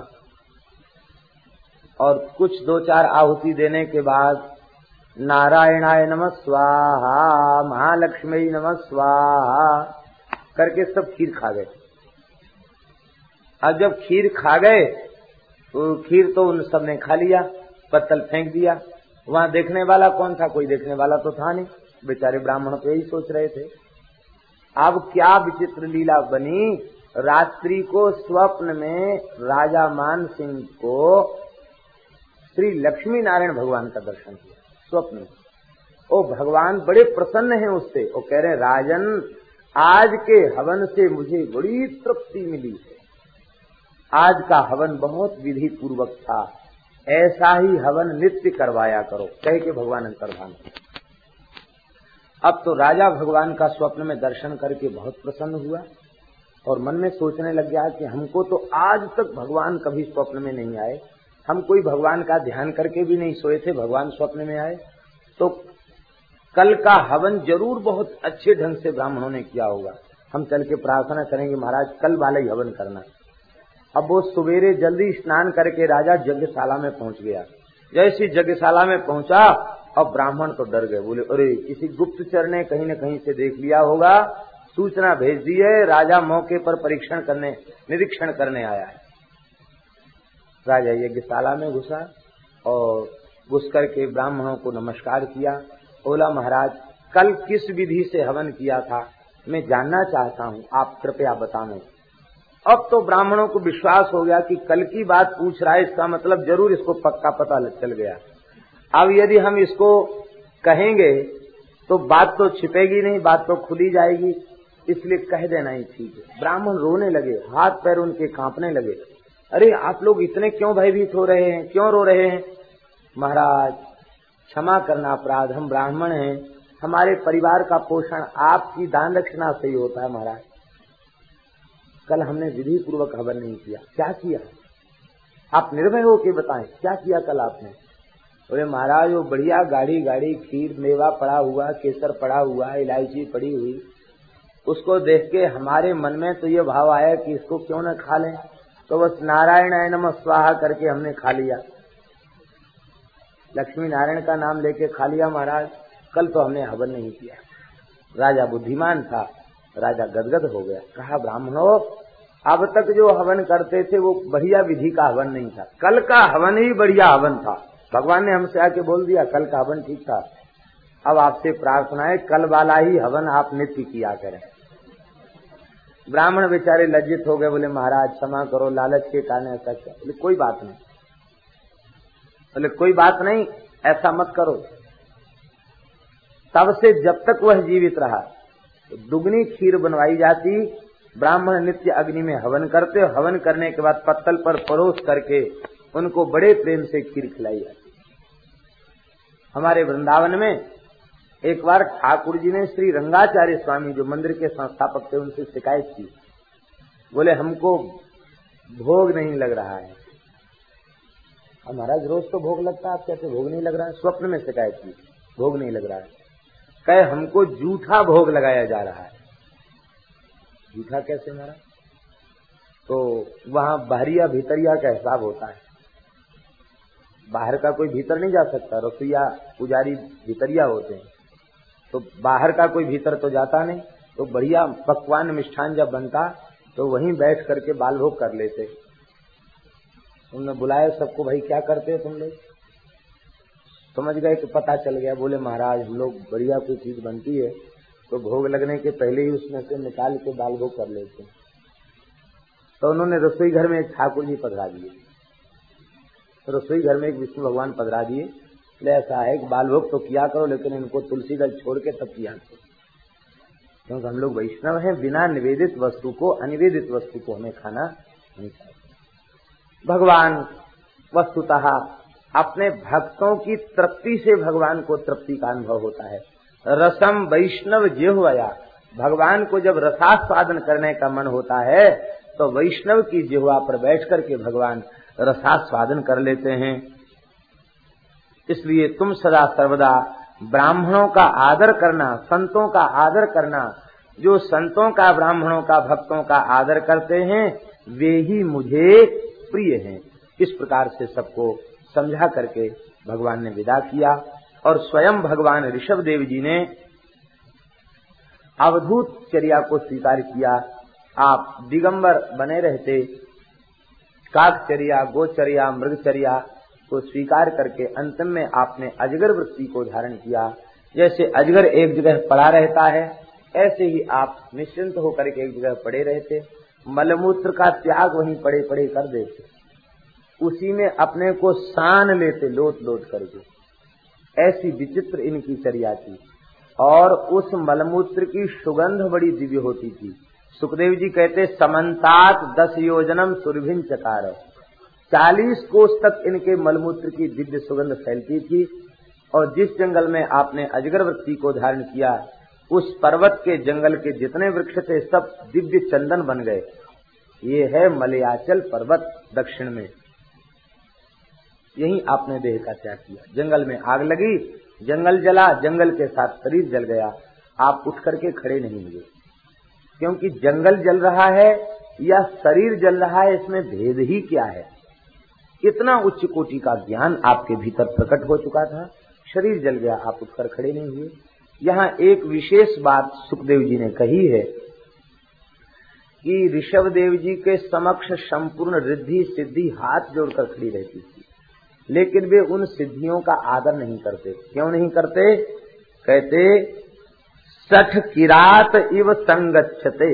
और कुछ दो चार आहुति देने के बाद नारायणाय नमः स्वाहा, महालक्ष्मी नमः स्वाहा करके सब खीर खा गए। अब जब खीर खा गए तो खीर तो उन सब ने खा लिया, पत्तल फेंक दिया। वहाँ देखने वाला कौन था? कोई देखने वाला तो था नहीं, बेचारे ब्राह्मण तो यही सोच रहे थे। अब क्या विचित्र लीला बनी, रात्रि को स्वप्न में राजा मान सिंह को श्री लक्ष्मी नारायण भगवान का दर्शन किया स्वप्न। ओ भगवान बड़े प्रसन्न हैं उससे, वो कह रहे राजन आज के हवन से मुझे बड़ी तृप्ति मिली है, आज का हवन बहुत विधि पूर्वक था, ऐसा ही हवन नित्य करवाया करो, कह के भगवान अंतर्धान। अब तो राजा भगवान का स्वप्न में दर्शन करके बहुत प्रसन्न हुआ, और मन में सोचने लग गया कि हमको तो आज तक भगवान कभी स्वप्न में नहीं आए, हम कोई भगवान का ध्यान करके भी नहीं सोए थे, भगवान स्वप्न में आए, तो कल का हवन जरूर बहुत अच्छे ढंग से ब्राह्मणों ने किया होगा, हम चल के प्रार्थना करेंगे महाराज कल वाला ही हवन करना। अब वो सवेरे जल्दी स्नान करके राजा यज्ञशाला में पहुंच गया। जैसे यज्ञशाला में पहुंचा अब ब्राह्मण तो डर गए, बोले अरे किसी गुप्तचर ने कहीं न कहीं से देख लिया होगा, सूचना भेज दी है, राजा मौके पर परीक्षण करने निरीक्षण करने आया है। राजा यज्ञशाला में घुसा और घुस करके ब्राह्मणों को नमस्कार किया, बोला महाराज कल किस विधि से हवन किया था मैं जानना चाहता हूँ, आप कृपया बताएं। अब तो ब्राह्मणों को विश्वास हो गया कि कल की बात पूछ रहा है, इसका मतलब जरूर इसको पक्का पता चल गया। अब यदि हम इसको कहेंगे तो बात तो छिपेगी नहीं, बात तो खुली जाएगी, इसलिए कह देना ही ठीक है। ब्राह्मण रोने लगे, हाथ पैर उनके कांपने लगे, अरे आप लोग इतने क्यों भयभीत हो रहे हैं, क्यों रो रहे हैं? महाराज क्षमा करना अपराध, हम ब्राह्मण हैं, हमारे परिवार का पोषण आपकी दान दक्षिणा से ही होता है महाराज, कल हमने विधि पूर्वक हवन नहीं किया। क्या किया आप निर्भय होके बताएं, क्या किया कल आपने? बोले महाराज वो बढ़िया गाढ़ी गाढ़ी खीर मेवा पड़ा हुआ, केसर पड़ा हुआ, इलायची पड़ी हुई, उसको देख के हमारे मन में तो ये भाव आया कि इसको क्यों न खा लें, तो बस नारायण नमः स्वाहा करके हमने खा लिया, लक्ष्मी नारायण का नाम लेके खा लिया महाराज, कल तो हमने हवन नहीं किया। राजा बुद्धिमान था, राजा गदगद हो गया, कहा ब्राह्मणों अब तक जो हवन करते थे वो बढ़िया विधि का हवन नहीं था, कल का हवन ही बढ़िया हवन था, भगवान ने हमसे आके बोल दिया कल का हवन ठीक था, अब आपसे प्रार्थना है कल वाला ही हवन आप नित्य किया करें। ब्राह्मण बेचारे लज्जित हो गए, बोले महाराज क्षमा करो लालच के कारण ऐसा क्या? बोले कोई बात नहीं, बोले कोई बात नहीं ऐसा मत करो। तब से जब तक वह जीवित रहा दुगनी खीर बनवाई जाती, ब्राह्मण नित्य अग्नि में हवन करते, हवन करने के बाद पत्तल पर परोस करके उनको बड़े प्रेम से खीर खिलाई जाती। हमारे वृंदावन में एक बार ठाकुर जी ने श्री रंगाचार्य स्वामी जो मंदिर के संस्थापक थे उनसे शिकायत की, बोले हमको भोग नहीं लग रहा है। हमारा रोज तो भोग लगता है, कैसे भोग नहीं लग रहा है? स्वप्न में शिकायत की, भोग नहीं लग रहा है। कहे हमको जूठा भोग लगाया जा रहा है। जूठा कैसे मारा? तो वहाँ बाहरिया भीतरिया का हिसाब होता है, बाहर का कोई भीतर नहीं जा सकता, रसोईया पुजारी भीतरिया होते हैं, तो बाहर का कोई भीतर तो जाता नहीं, तो बढ़िया पकवान मिष्ठान जब बनता तो वहीं बैठ करके बाल भोग कर लेते। उन्होंने बुलाया सबको, भाई क्या करते हो तुम लोग? समझ गए कि पता चल गया। बोले महाराज हम लोग बढ़िया कोई चीज बनती है तो भोग लगने के पहले ही उसमें से निकाल के बाल भोग कर लेते हैं। तो उन्होंने रसोई घर में एक ठाकुर जी पधरा दिए, तो रसोई घर में एक विष्णु भगवान पधरा दिए, ऐसा है कि बाल भोग तो किया करो लेकिन इनको तुलसी दल छोड़ के तब किया करो, क्योंकि हम लोग वैष्णव हैं, बिना निवेदित वस्तु को अनिवेदित वस्तु को हमें खाना नहीं चाहिए। भगवान वस्तुतः अपने भक्तों की तृप्ति से भगवान को तृप्ति का अनुभव होता है। रसम वैष्णव जिह्वया, भगवान को जब रसास्वादन करने का मन होता है तो वैष्णव की जिह्वा पर बैठ करके भगवान रसास्वादन कर लेते हैं। इसलिए तुम सदा सर्वदा ब्राह्मणों का आदर करना, संतों का आदर करना, जो संतों का ब्राह्मणों का भक्तों का आदर करते हैं वे ही मुझे प्रिय हैं। इस प्रकार से सबको समझा करके भगवान ने विदा किया। और स्वयं भगवान ऋषभ देव जी ने अवधूत चर्या को स्वीकार किया। आप दिगंबर बने रहते, काकचर्या गोचर्या मृगचर्या को स्वीकार करके अंतिम में आपने अजगर वृत्ति को धारण किया। जैसे अजगर एक जगह पड़ा रहता है ऐसे ही आप निश्चिंत होकर के एक जगह पड़े रहते, मलमूत्र का त्याग वहीं पड़े पड़े कर देते, उसी में अपने को सान लेते लोट लोट करके। ऐसी विचित्र इनकी चर्या थी और उस मलमूत्र की सुगंध बड़ी दिव्य होती थी। सुखदेव जी कहते समन्तात 10 योजनम सुरभिन चकार, 40 कोस तक इनके मलमूत्र की दिव्य सुगंध फैलती थी। और जिस जंगल में आपने अजगर वृत्ति को धारण किया उस पर्वत के जंगल के जितने वृक्ष थे सब दिव्य चंदन बन गए। ये है मलयाचल पर्वत दक्षिण में, यही आपने देह का त्याग किया। जंगल में आग लगी, जंगल जला, जंगल के साथ शरीर जल गया, आप उठ करके खड़े नहीं हुए, क्योंकि जंगल जल रहा है यह शरीर जल रहा है, इसमें भेद ही क्या है। इतना उच्च कोटि का ज्ञान आपके भीतर प्रकट हो चुका था। शरीर जल गया, आप उठकर खड़े नहीं हुए। यहाँ एक विशेष बात सुखदेव जी ने कही है कि ऋषभ देव जी के समक्ष संपूर्ण रिद्धि सिद्धि हाथ जोड़कर खड़ी रहती थी, लेकिन वे उन सिद्धियों का आदर नहीं करते। क्यों नहीं करते? कहते सठ किरात इव संगच्छते।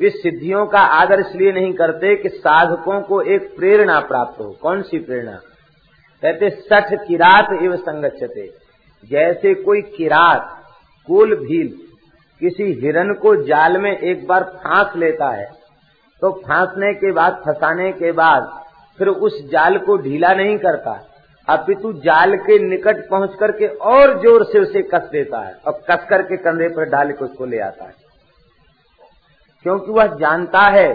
वे सिद्धियों का आदर इसलिए नहीं करते कि साधकों को एक प्रेरणा प्राप्त हो। कौन सी प्रेरणा? कहते सठ किरात इव संगच्छते। जैसे कोई किरात कुल भील किसी हिरण को जाल में एक बार फांस लेता है, तो फांसने के बाद, फंसाने के बाद फिर उस जाल को ढीला नहीं करता, अपितु जाल के निकट पहुंच करके और जोर से उसे कस देता है और कस करके कंधे पर डाल के उसको ले आता है। क्योंकि वह जानता है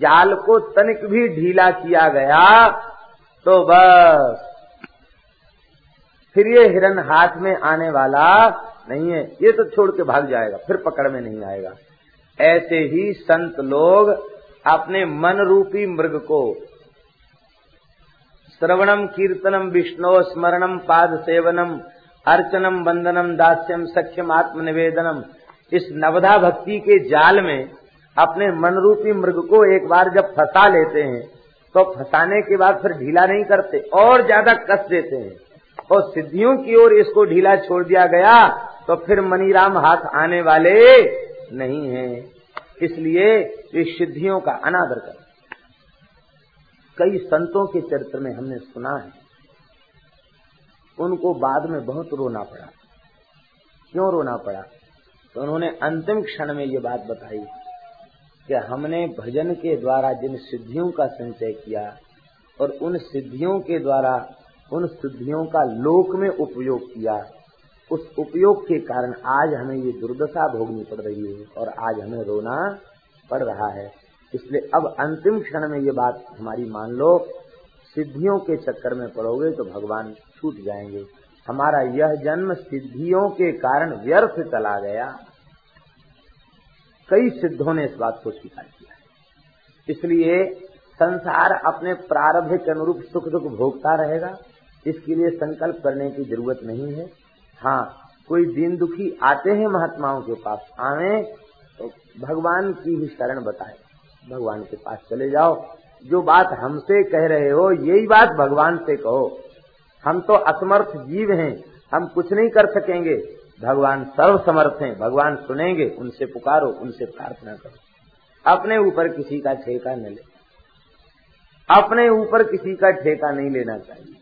जाल को तनिक भी ढीला किया गया तो बस फिर ये हिरण हाथ में आने वाला नहीं है, ये तो छोड़ के भाग जाएगा, फिर पकड़ में नहीं आएगा। ऐसे ही संत लोग अपने मन रूपी मृग को श्रवणम कीर्तनम विष्णु स्मरणम पाद सेवनम अर्चनम वंदनम दास्यम सख्यम आत्मनिवेदनम, इस नवधा भक्ति के जाल में अपने मनरूपी मृग को एक बार जब फंसा लेते हैं तो फंसाने के बाद फिर ढीला नहीं करते और ज्यादा कस देते हैं। और सिद्धियों की ओर इसको ढीला छोड़ दिया गया तो फिर मनीराम हाथ आने वाले नहीं हैं। इसलिए वे सिद्धियों का अनादर करते। कई संतों के चरित्र में हमने सुना है, उनको बाद में बहुत रोना पड़ा। क्यों रोना पड़ा? तो उन्होंने अंतिम क्षण में ये बात बताई कि हमने भजन के द्वारा जिन सिद्धियों का संचय किया और उन सिद्धियों के द्वारा उन सिद्धियों का लोक में उपयोग किया, उस उपयोग के कारण आज हमें ये दुर्दशा भोगनी पड़ रही है और आज हमें रोना पड़ रहा है। इसलिए अब अंतिम क्षण में ये बात हमारी मान लो। सिद्धियों के चक्कर में पड़ोगे तो भगवान छूट जाएंगे। हमारा यह जन्म सिद्धियों के कारण व्यर्थ चला गया। कई सिद्धों ने इस बात को स्वीकार किया है। इसलिए संसार अपने प्रारब्ध के अनुरूप सुख दुख भोगता रहेगा, इसके लिए संकल्प करने की जरूरत नहीं है। हाँ, कोई दीन दुखी आते हैं महात्माओं के पास, आवे तो भगवान की ही शरण बताए, भगवान के पास चले जाओ। जो बात हमसे कह रहे हो यही बात भगवान से कहो। हम तो असमर्थ जीव हैं, हम कुछ नहीं कर सकेंगे। भगवान सर्वसमर्थ हैं, भगवान सुनेंगे। उनसे पुकारो, उनसे प्रार्थना करो। अपने ऊपर किसी का ठेका न ले। अपने ऊपर किसी का ठेका नहीं लेना चाहिए,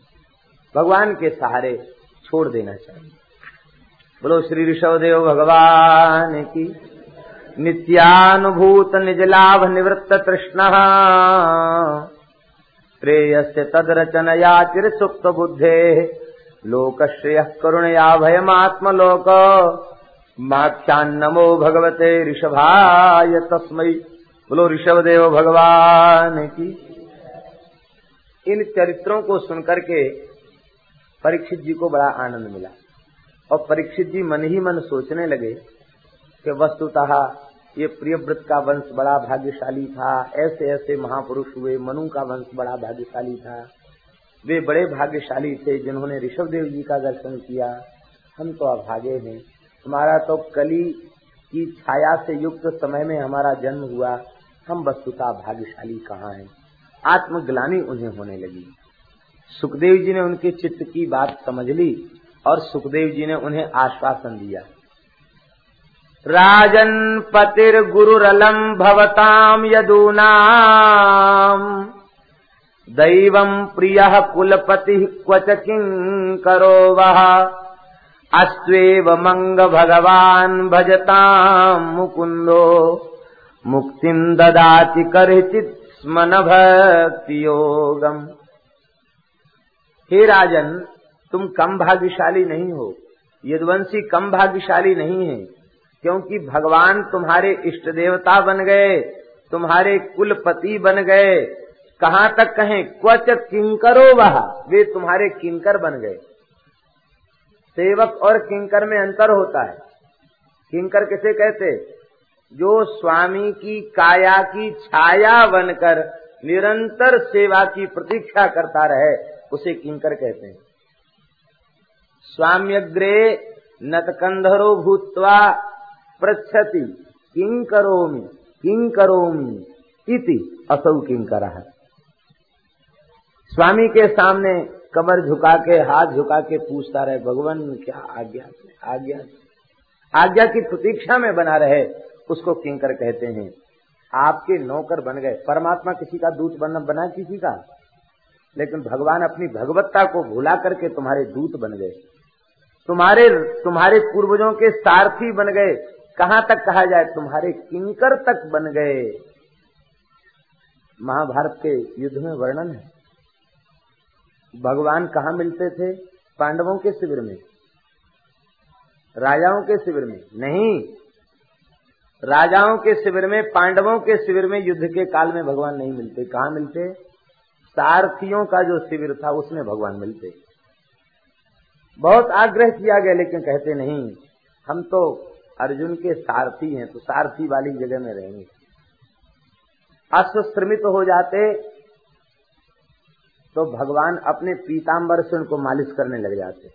भगवान के सहारे छोड़ देना चाहिए। बोलो श्री ऋषभदेव भगवान की। नित्यानुभूत निजलाभ निवृत्त तृष्णा प्रेयस्य तदरचनया चिरसुप्त बुद्धे लोकश्रेयः करुणया भयमात्मलोक माख्यान् नमो भगवते ऋषभाय तस्मै। बोलो ऋषभदेव भगवान की। इन चरित्रों को सुनकर के परीक्षित जी को बड़ा आनंद मिला और परीक्षित जी मन ही मन सोचने लगे कि वस्तुतः ये प्रियव्रत का वंश बड़ा भाग्यशाली था। ऐसे ऐसे महापुरुष हुए। मनु का वंश बड़ा भाग्यशाली था, वे बड़े भाग्यशाली थे जिन्होंने ऋषभ देव जी का दर्शन किया। हम तो अभागे हैं, हमारा तो कली की छाया से युक्त समय में हमारा जन्म हुआ। हम वस्तुतः भाग्यशाली कहाँ हैं। आत्मग्लानि उन्हें होने लगी। सुखदेव जी ने उनके चित्त की बात समझ ली और सुखदेव जी ने उन्हें आश्वासन दिया। राजन पतिर्गुरुरलं भवतां यदूनां दैवं प्रियः कुलपतिः क्वच किंकरो वः अस्त्वेव मंग भगवान् भजतां मुकुंदो मुक्तिं ददाति करहिचित् स्मन भक्ति योगम्। हे राजन, तुम कम भाग्यशाली नहीं हो। यदुवंशी कम भाग्यशाली नहीं है, क्योंकि भगवान तुम्हारे इष्ट देवता बन गए, तुम्हारे कुलपति बन गए। कहाँ तक कहें, क्वच किंकरो वह, वे तुम्हारे किंकर बन गए। सेवक और किंकर में अंतर होता है। किंकर किसे कहते? जो स्वामी की काया की छाया बनकर निरंतर सेवा की प्रतीक्षा करता रहे उसे किंकर कहते हैं। स्वाम्यग्रे नतकंधरो भूत्वा पृच्छति किं करोमि इति असौ किंकरः। स्वामी के सामने कमर झुका के हाथ झुका के पूछता रहे, भगवान क्या आज्ञा है, आज्ञा है। आज्ञा की प्रतीक्षा में बना रहे उसको किंकर कहते हैं। आपके नौकर बन गए। परमात्मा किसी का दूत बना किसी का, लेकिन भगवान अपनी भगवत्ता को भुला करके तुम्हारे दूत बन गए, तुम्हारे पूर्वजों के सारथी बन गए। कहाँ तक कहा जाए, तुम्हारे किंकर तक बन गए। महाभारत के युद्ध में वर्णन है भगवान कहाँ मिलते थे, पांडवों के शिविर में, राजाओं के शिविर में नहीं, राजाओं के शिविर में, पांडवों के शिविर में युद्ध के काल में भगवान नहीं मिलते। कहाँ मिलते, सारथियों का जो शिविर था उसमें भगवान मिलते। बहुत आग्रह किया गया लेकिन कहते नहीं, हम तो अर्जुन के सारथी हैं तो सारथी वाली जगह में रहेंगे। अश्वश्रमित हो जाते तो भगवान अपने पीताम्बर से उनको मालिश करने लग जाते।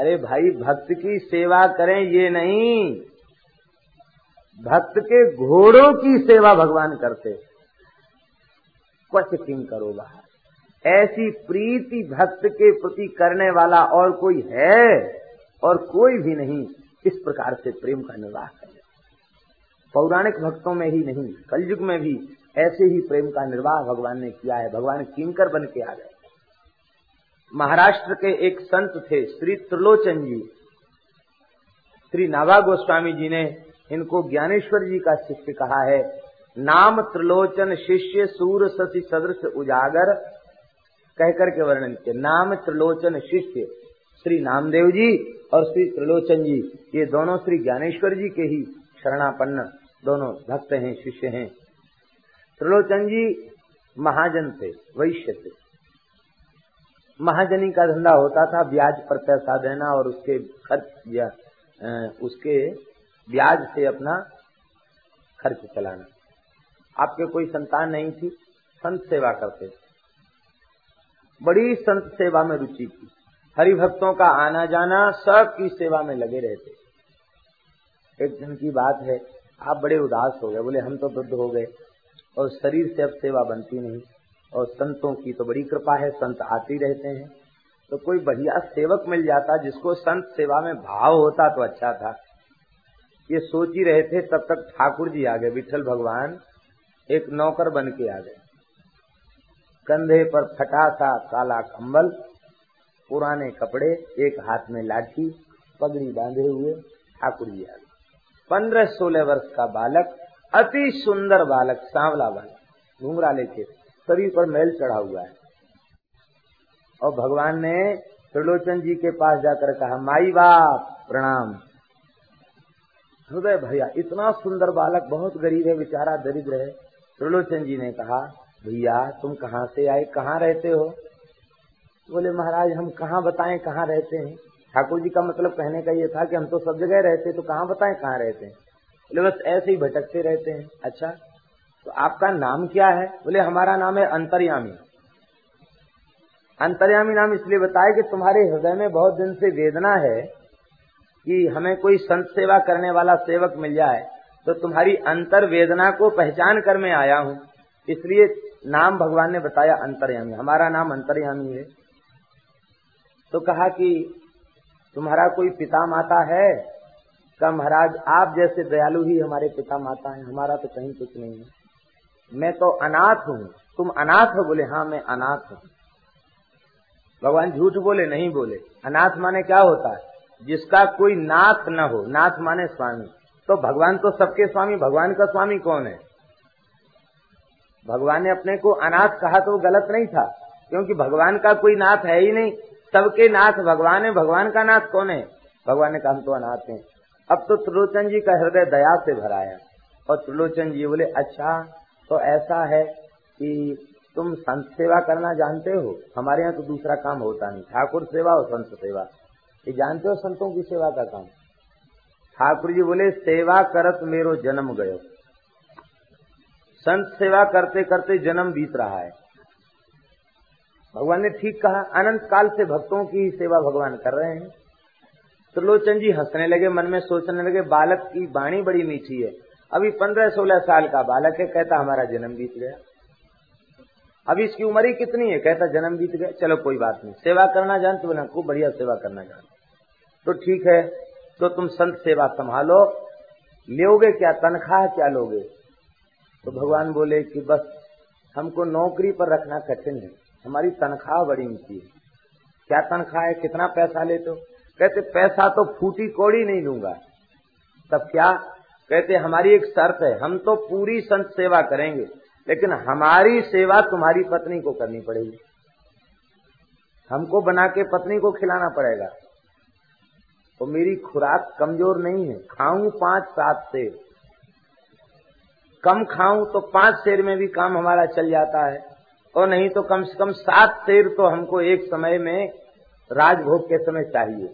अरे भाई, भक्त की सेवा करें ये नहीं, भक्त के घोड़ों की सेवा भगवान करते। क्वच किंकरो बाहर, ऐसी प्रीति भक्त के प्रति करने वाला और कोई है? और कोई भी नहीं। इस प्रकार से प्रेम का निर्वाह करें। पौराणिक भक्तों में ही नहीं, कलयुग में भी ऐसे ही प्रेम का निर्वाह भगवान ने किया है। भगवान किंकर बन के आ गए। महाराष्ट्र के एक संत थे श्री त्रिलोचन जी, श्री नाभा गोस्वामी जी ने इनको ज्ञानेश्वर जी का शिष्य कहा है। नाम त्रिलोचन शिष्य सूर शशि सदृश उजागर कहकर के वर्णन किया। नाम त्रिलोचन शिष्य, श्री नामदेव जी और श्री त्रिलोचन जी ये दोनों श्री ज्ञानेश्वर जी के ही शरणापन्न दोनों भक्त हैं, शिष्य हैं। त्रिलोचन जी महाजन थे, वैश्य थे। महाजनी का धंधा होता था ब्याज पर पैसा देना और उसके खर्च या उसके ब्याज से अपना खर्च चलाना। आपके कोई संतान नहीं थी, संत सेवा करते, बड़ी संत सेवा में रुचि थी, हरि भक्तों का आना जाना, सब की सेवा में लगे रहते। एक दिन की बात है, आप बड़े उदास हो गए, बोले हम तो वृद्ध हो गए और शरीर से अब सेवा बनती नहीं, और संतों की तो बड़ी कृपा है, संत आती रहते हैं, तो कोई बढ़िया सेवक मिल जाता जिसको संत सेवा में भाव होता तो अच्छा था। ये सोच ही रहे थे तब तक ठाकुर जी आ गए, विट्ठल भगवान एक नौकर बन के आ गए। कंधे पर फटा सा काला कंबल, पुराने कपड़े, एक हाथ में लाठी, पगड़ी बांधे हुए ठाकुर जी आ गए। 15-16 वर्ष का बालक, अति सुंदर बालक, सांवला बालक, घुंघरा लेके, शरीर पर मैल चढ़ा हुआ है। और भगवान ने त्रिलोचन जी के पास जाकर कहा, माई बाप प्रणाम। हृदय भैया, इतना सुंदर बालक, बहुत गरीब है बेचारा, दरिद्र है। त्रिलोचन जी ने कहा, भैया तुम कहाँ से आए, कहाँ रहते हो? बोले महाराज हम कहाँ बताएं कहाँ रहते हैं। ठाकुर जी का मतलब कहने का ये था कि हम तो सब जगह रहते तो कहाँ बताएं कहाँ रहते हैं। बोले बस ऐसे ही भटकते रहते हैं। अच्छा तो आपका नाम क्या है? बोले हमारा नाम है अंतर्यामी। अंतर्यामी नाम इसलिए बताया कि तुम्हारे हृदय में बहुत दिन से वेदना है कि हमें कोई संत सेवा करने वाला सेवक मिल जाए, तो तुम्हारी अंतर वेदना को पहचान कर मैं आया हूँ, इसलिए नाम भगवान ने बताया अंतर्यामी, हमारा नाम अंतर्यामी है। तो कहा कि तुम्हारा कोई पिता माता है? कहा महाराज आप जैसे दयालु ही हमारे पिता माता हैं, हमारा तो कहीं कुछ नहीं है, मैं तो अनाथ हूँ। तुम अनाथ हो? बोले हाँ मैं अनाथ हूँ। भगवान झूठ बोले? नहीं बोले। अनाथ माने क्या होता है? जिसका कोई नाथ न हो, नाथ माने स्वामी, तो भगवान तो सबके स्वामी, भगवान का स्वामी कौन है? भगवान ने अपने को अनाथ कहा तो गलत नहीं था, क्योंकि भगवान का कोई नाथ है ही नहीं, सबके नाथ भगवान है, भगवान का नाथ कौन है? भगवान ने कहा हम तो अनाथ हैं। अब तो त्रिलोचन जी का हृदय दया से भराया और त्रिलोचन जी बोले, अच्छा तो ऐसा है कि तुम संत सेवा करना जानते हो? हमारे यहाँ तो दूसरा काम होता नहीं, ठाकुर सेवा और संत सेवा, ये जानते हो संतों की सेवा का काम। ठाकुर जी बोले, सेवा करत मेरो जन्म गयो। संत सेवा करते करते जन्म बीत रहा है। भगवान ने ठीक कहा, अनंत काल से भक्तों की सेवा भगवान कर रहे हैं। त्रिलोचन जी हंसने लगे, मन में सोचने लगे, बालक की वाणी बड़ी मीठी है। अभी 15-16 साल का बालक है, कहता हमारा जन्म बीत गया। अभी इसकी उम्र ही कितनी है, कहता जन्म बीत गया। चलो कोई बात नहीं, सेवा करना जानते हो ना, खूब बढ़िया सेवा करना जानते तो ठीक है, तो तुम संत सेवा संभालो। लोगे क्या, तनख्वाह क्या लोगे? तो भगवान बोले कि बस हमको नौकरी पर रखना कठिन है, हमारी तनख्वाह बड़ी ऊंची है। क्या तनख्वाह है, कितना पैसा लेते हो? कहते पैसा तो फूटी कौड़ी नहीं लूंगा। तब क्या? कहते हमारी एक शर्त है, हम तो पूरी संत सेवा करेंगे, लेकिन हमारी सेवा तुम्हारी पत्नी को करनी पड़ेगी, हमको बना के पत्नी को खिलाना पड़ेगा। तो मेरी खुराक कमजोर नहीं है, खाऊं 5-7 सेर, कम खाऊं तो 5 सेर में भी काम हमारा चल जाता है, और नहीं तो कम से कम 7 सेर तो हमको एक समय में राजभोग के समय चाहिए।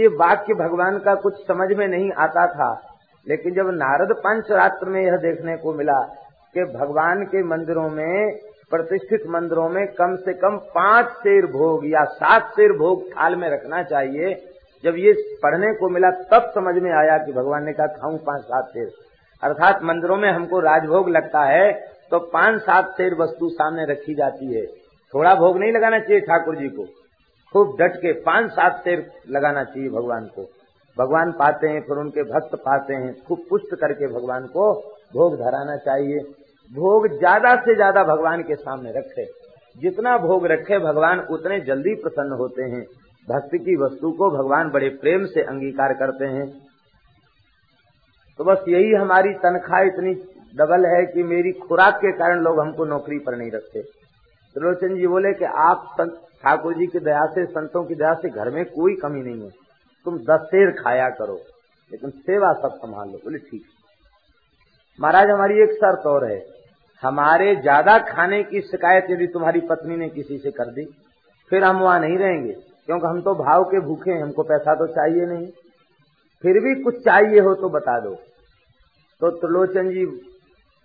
ये वाक्य भगवान का कुछ समझ में नहीं आता था, लेकिन जब नारद पंचरात्र में यह देखने को मिला कि भगवान के मंदिरों में, प्रतिष्ठित मंदिरों में कम से कम 5 सेर भोग या 7 सेर भोग थाल में रखना चाहिए, जब ये पढ़ने को मिला तब समझ में आया कि भगवान ने कहा खाऊं 5-7 सेर, अर्थात मंदिरों में हमको राजभोग लगता है तो 5-7 सेर वस्तु सामने रखी जाती है। थोड़ा भोग नहीं लगाना चाहिए ठाकुर जी को, खूब डट के 5-7 सेर लगाना चाहिए भगवान को। भगवान पाते हैं, फिर उनके भक्त पाते हैं, खूब पुष्ट करके भगवान को भोग धराना चाहिए। भोग ज्यादा से ज्यादा भगवान के सामने रखे, जितना भोग रखे भगवान उतने जल्दी प्रसन्न होते हैं। भक्ति की वस्तु को भगवान बड़े प्रेम से अंगीकार करते हैं। तो बस यही, हमारी तनख्वाह इतनी डबल है कि मेरी खुराक के कारण लोग हमको नौकरी पर नहीं रखते। त्रिलोचन जी बोले कि आप ठाकुर जी की दया से, संतों की दया से घर में कोई कमी नहीं है, तुम 10 सेर खाया करो, लेकिन सेवा सब संभाल लो। बोले ठीक। महाराज हमारी एक शर्त और है, हमारे ज्यादा खाने की शिकायत यदि तुम्हारी पत्नी ने किसी से कर दी, फिर हम वहाँ नहीं रहेंगे, क्योंकि हम तो भाव के भूखे हैं, हमको पैसा तो चाहिए नहीं। फिर भी कुछ चाहिए हो तो बता दो। तो त्रिलोचन जी,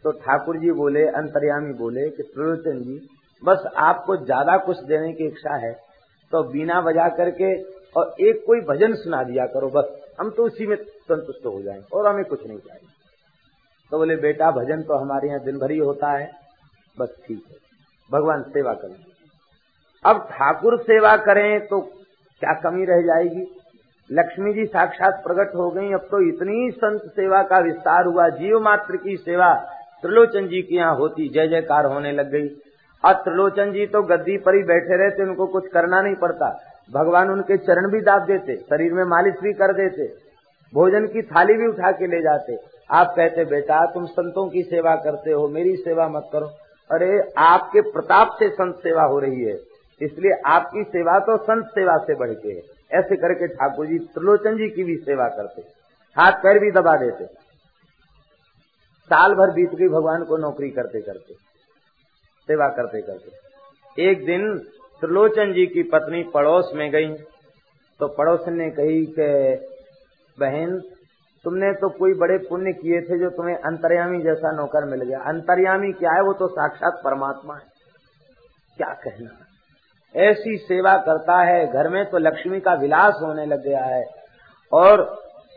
तो ठाकुर जी बोले, अंतर्यामी बोले कि त्रिलोचन जी बस आपको ज्यादा कुछ देने की इच्छा है तो बीना बजा करके और एक कोई भजन सुना दिया करो, बस हम तो उसी में संतुष्ट हो जाएं और हमें कुछ नहीं चाहिए। तो बोले बेटा भजन तो हमारे यहाँ दिन भर ही होता है, बस ठीक है, भगवान सेवा करें। अब ठाकुर सेवा करें तो क्या कमी रह जाएगी? लक्ष्मी जी साक्षात प्रकट हो गई। अब तो इतनी संत सेवा का विस्तार हुआ, जीव मात्र की सेवा त्रिलोचन जी की यहाँ होती, जय जयकार होने लग गई। और त्रिलोचन जी तो गद्दी पर ही बैठे रहते, उनको कुछ करना नहीं पड़ता, भगवान उनके चरण भी दाब देते, शरीर में मालिश भी कर देते, भोजन की थाली भी उठा के ले जाते। आप कहते बेटा तुम संतों की सेवा करते हो, मेरी सेवा मत करो। अरे आपके प्रताप से संत सेवा हो रही है, इसलिए आपकी सेवा तो संत सेवा से बढ़ के है। ऐसे करके ठाकुर जी त्रिलोचन जी की भी सेवा करते, हाथ पैर भी दबा देते। साल भर बीत गई भगवान को नौकरी करते करते, सेवा करते करते। एक दिन त्रिलोचन जी की पत्नी पड़ोस में गई, तो पड़ोसन ने कही कि बहन तुमने तो कोई बड़े पुण्य किए थे जो तुम्हें अंतर्यामी जैसा नौकर मिल गया। अंतर्यामी क्या है, वो तो साक्षात परमात्मा है, क्या कहना, ऐसी सेवा करता है, घर में तो लक्ष्मी का विलास होने लग गया है। और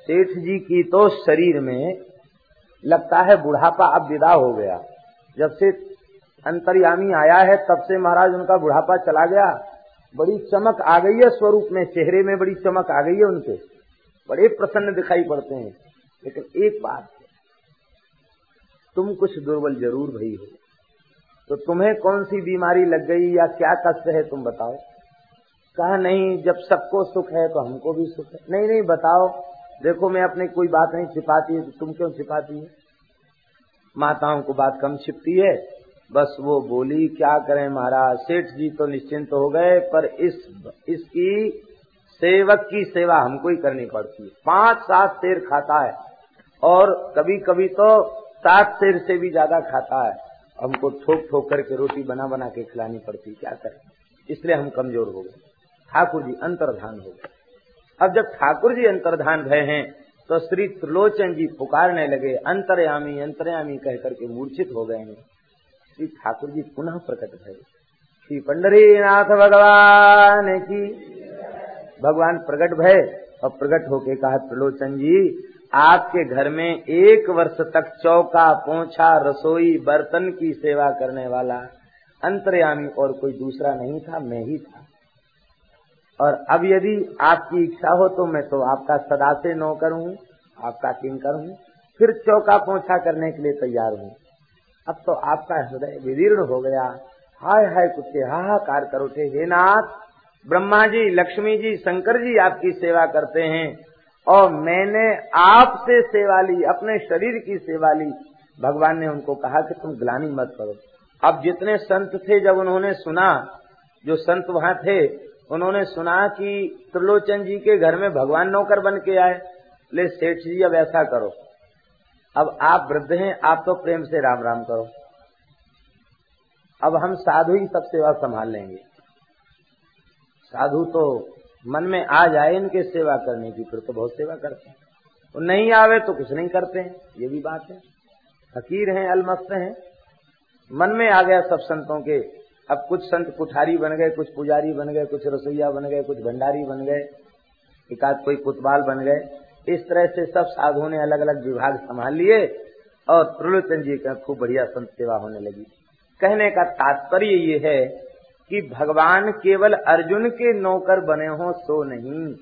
सेठ जी की तो शरीर में लगता है बुढ़ापा अब विदा हो गया। जब से अंतर्यामी आया है तब से महाराज उनका बुढ़ापा चला गया, बड़ी चमक आ गई है स्वरूप में, चेहरे में बड़ी चमक आ गई है, उनके बड़े प्रसन्न दिखाई पड़ते हैं। लेकिन एक बात, तुम कुछ दुर्बल जरूर भई हो, तो तुम्हें कौन सी बीमारी लग गई या क्या कष्ट है तुम बताओ। कहा नहीं, जब सबको सुख है तो हमको भी सुख है। नहीं नहीं बताओ, देखो मैं अपने कोई बात नहीं छिपाती है, तो तुम क्यों छिपाती है? माताओं को बात कम छिपती है। बस वो बोली क्या करें महाराज, सेठ जी तो निश्चिंत हो गए, पर इसकी सेवक की सेवा हमको ही करनी पड़ती है। 5-7 सेर खाता है और कभी कभी तो 7 सेर से भी ज्यादा खाता है, हमको ठोक ठोक करके रोटी बना बना के खिलानी पड़ती, क्या करें, इसलिए हम कमजोर हो गए। ठाकुर जी अंतर्धान हो गए। अब जब ठाकुर जी अंतर्धान भय हैं तो श्री त्रिलोचन जी पुकारने लगे, अंतर्यामी अंतर्यामी कह करके मूर्छित हो गए हैं। श्री ठाकुर जी पुनः प्रकट भये। श्री पंडरीनाथ भगवान की। भगवान प्रकट भये और प्रकट होके कहा, त्रिलोचन जी आपके घर में 1 वर्ष तक चौका पोंछा रसोई बर्तन की सेवा करने वाला अंतर्यामी और कोई दूसरा नहीं था, मैं ही था। और अब यदि आपकी इच्छा हो तो मैं तो आपका सदा से नौकर हूँ, आपका किंकर हूँ, फिर चौका पोंछा करने के लिए तैयार हूँ। अब तो आपका हृदय विदीर्ण हो गया। हाय हाय कुत्ते हाहाकार कर उठे, हे नाथ ब्रह्मा जी लक्ष्मी जी शंकर जी आपकी सेवा करते हैं और मैंने आपसे सेवा ली, अपने शरीर की सेवा ली। भगवान ने उनको कहा कि तुम ग्लानि मत करो। अब जितने संत थे, जब उन्होंने सुना, जो संत वहाँ थे, उन्होंने सुना कि त्रिलोचन जी के घर में भगवान नौकर बन के आए। ले सेठ जी अब ऐसा करो, अब आप वृद्ध हैं, आप तो प्रेम से राम राम करो, अब हम साधु ही सब सेवा संभाल लेंगे। साधु तो मन में आ जाए इनके सेवा करने की, फिर तो बहुत सेवा करते हैं, और नहीं आवे तो कुछ नहीं करते हैं, ये भी बात है। फकीर हैं, अलमस्त हैं, मन में आ गया सब संतों के। अब कुछ संत कुठारी बन गए, कुछ पुजारी बन गए, कुछ रसोईया बन गए, कुछ भंडारी बन गए, एक आध कोई कोतवाल बन गए। इस तरह से सब साधुओं ने अलग अलग विभाग संभाल लिए और त्रिलोचन जी का खूब बढ़िया संत सेवा होने लगी। कहने का तात्पर्य ये है कि भगवान केवल अर्जुन के नौकर बने हों सो नहीं,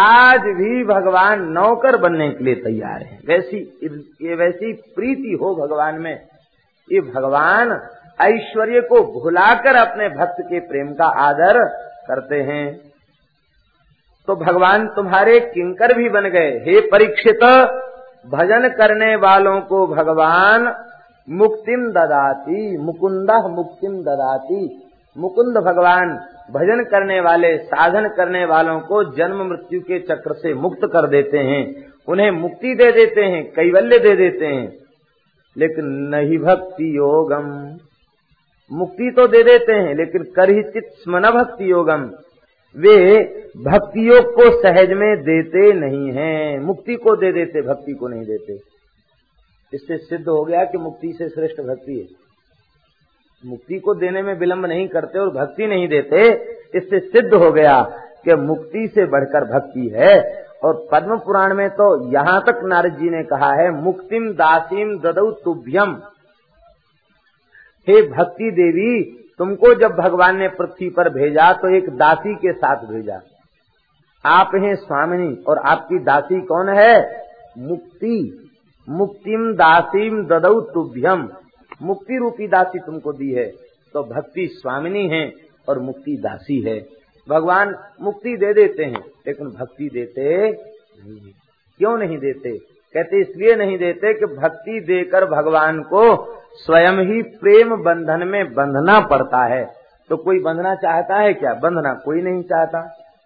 आज भी भगवान नौकर बनने के लिए तैयार है। वैसी प्रीति हो भगवान में, ये भगवान ऐश्वर्य को भुलाकर अपने भक्त के प्रेम का आदर करते हैं। तो भगवान तुम्हारे किंकर भी बन गए। हे परीक्षित, भजन करने वालों को भगवान मुक्तिम ददाति, मुकुंद मुक्तिम ददाति। मुकुंद भगवान भजन करने वाले, साधन करने वालों को जन्म मृत्यु के चक्र से मुक्त कर देते हैं, उन्हें मुक्ति दे देते हैं, कैवल्य दे देते हैं। लेकिन नहीं भक्ति योगम, मुक्ति तो दे देते हैं लेकिन करहि चित स्मन भक्ति योगम, वे भक्ति योग को सहज में देते नहीं हैं। मुक्ति को दे देते, भक्ति को नहीं देते। इससे सिद्ध हो गया कि मुक्ति से श्रेष्ठ भक्ति है। मुक्ति को देने में विलंब नहीं करते और भक्ति नहीं देते, इससे सिद्ध हो गया कि मुक्ति से बढ़कर भक्ति है। और पद्म पुराण में तो यहाँ तक नारद जी ने कहा है, मुक्तिम दासीम ददौ तुभ्यम। हे भक्ति देवी, तुमको जब भगवान ने पृथ्वी पर भेजा तो एक दासी के साथ भेजा। आप हैं स्वामिनी और आपकी दासी कौन है? मुक्ति। मुक्तिम दासीम ददौ तुभ्यम, मुक्ति रूपी दासी तुमको दी है। तो भक्ति स्वामिनी है और मुक्ति दासी है। भगवान मुक्ति दे देते हैं लेकिन भक्ति देते नहीं है। क्यों नहीं देते? कहते इसलिए नहीं देते कि भक्ति देकर भगवान को स्वयं ही प्रेम बंधन में बंधना पड़ता है। तो कोई बंधना चाहता है क्या? बंधना कोई नहीं चाहता।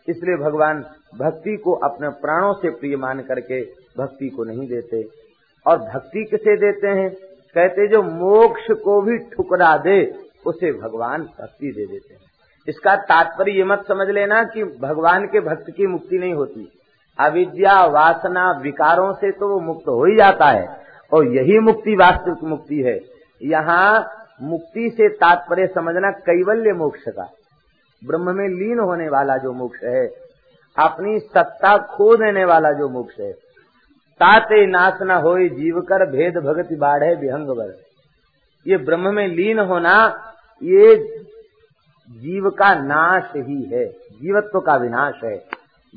इसलिए भगवान भक्ति को अपने प्राणों से प्रिय मान करके भक्ति को नहीं देते। और भक्ति किसे देते हैं? कहते जो मोक्ष को भी ठुकरा दे उसे भगवान भक्ति दे देते हैं। इसका तात्पर्य ये मत समझ लेना कि भगवान के भक्त की मुक्ति नहीं होती। अविद्या वासना विकारों से तो वो मुक्त हो ही जाता है और यही मुक्ति वास्तविक मुक्ति है। यहाँ मुक्ति से तात्पर्य समझना कैवल्य मोक्ष का, ब्रह्म में लीन होने वाला जो मोक्ष है, अपनी सत्ता खो देने वाला जो मोक्ष है। ताते नाश न होए जीव कर भेद भगति बाढ़े विहंग वर। ये ब्रह्म में लीन होना ये जीव का नाश ही है, जीवत्व का विनाश है।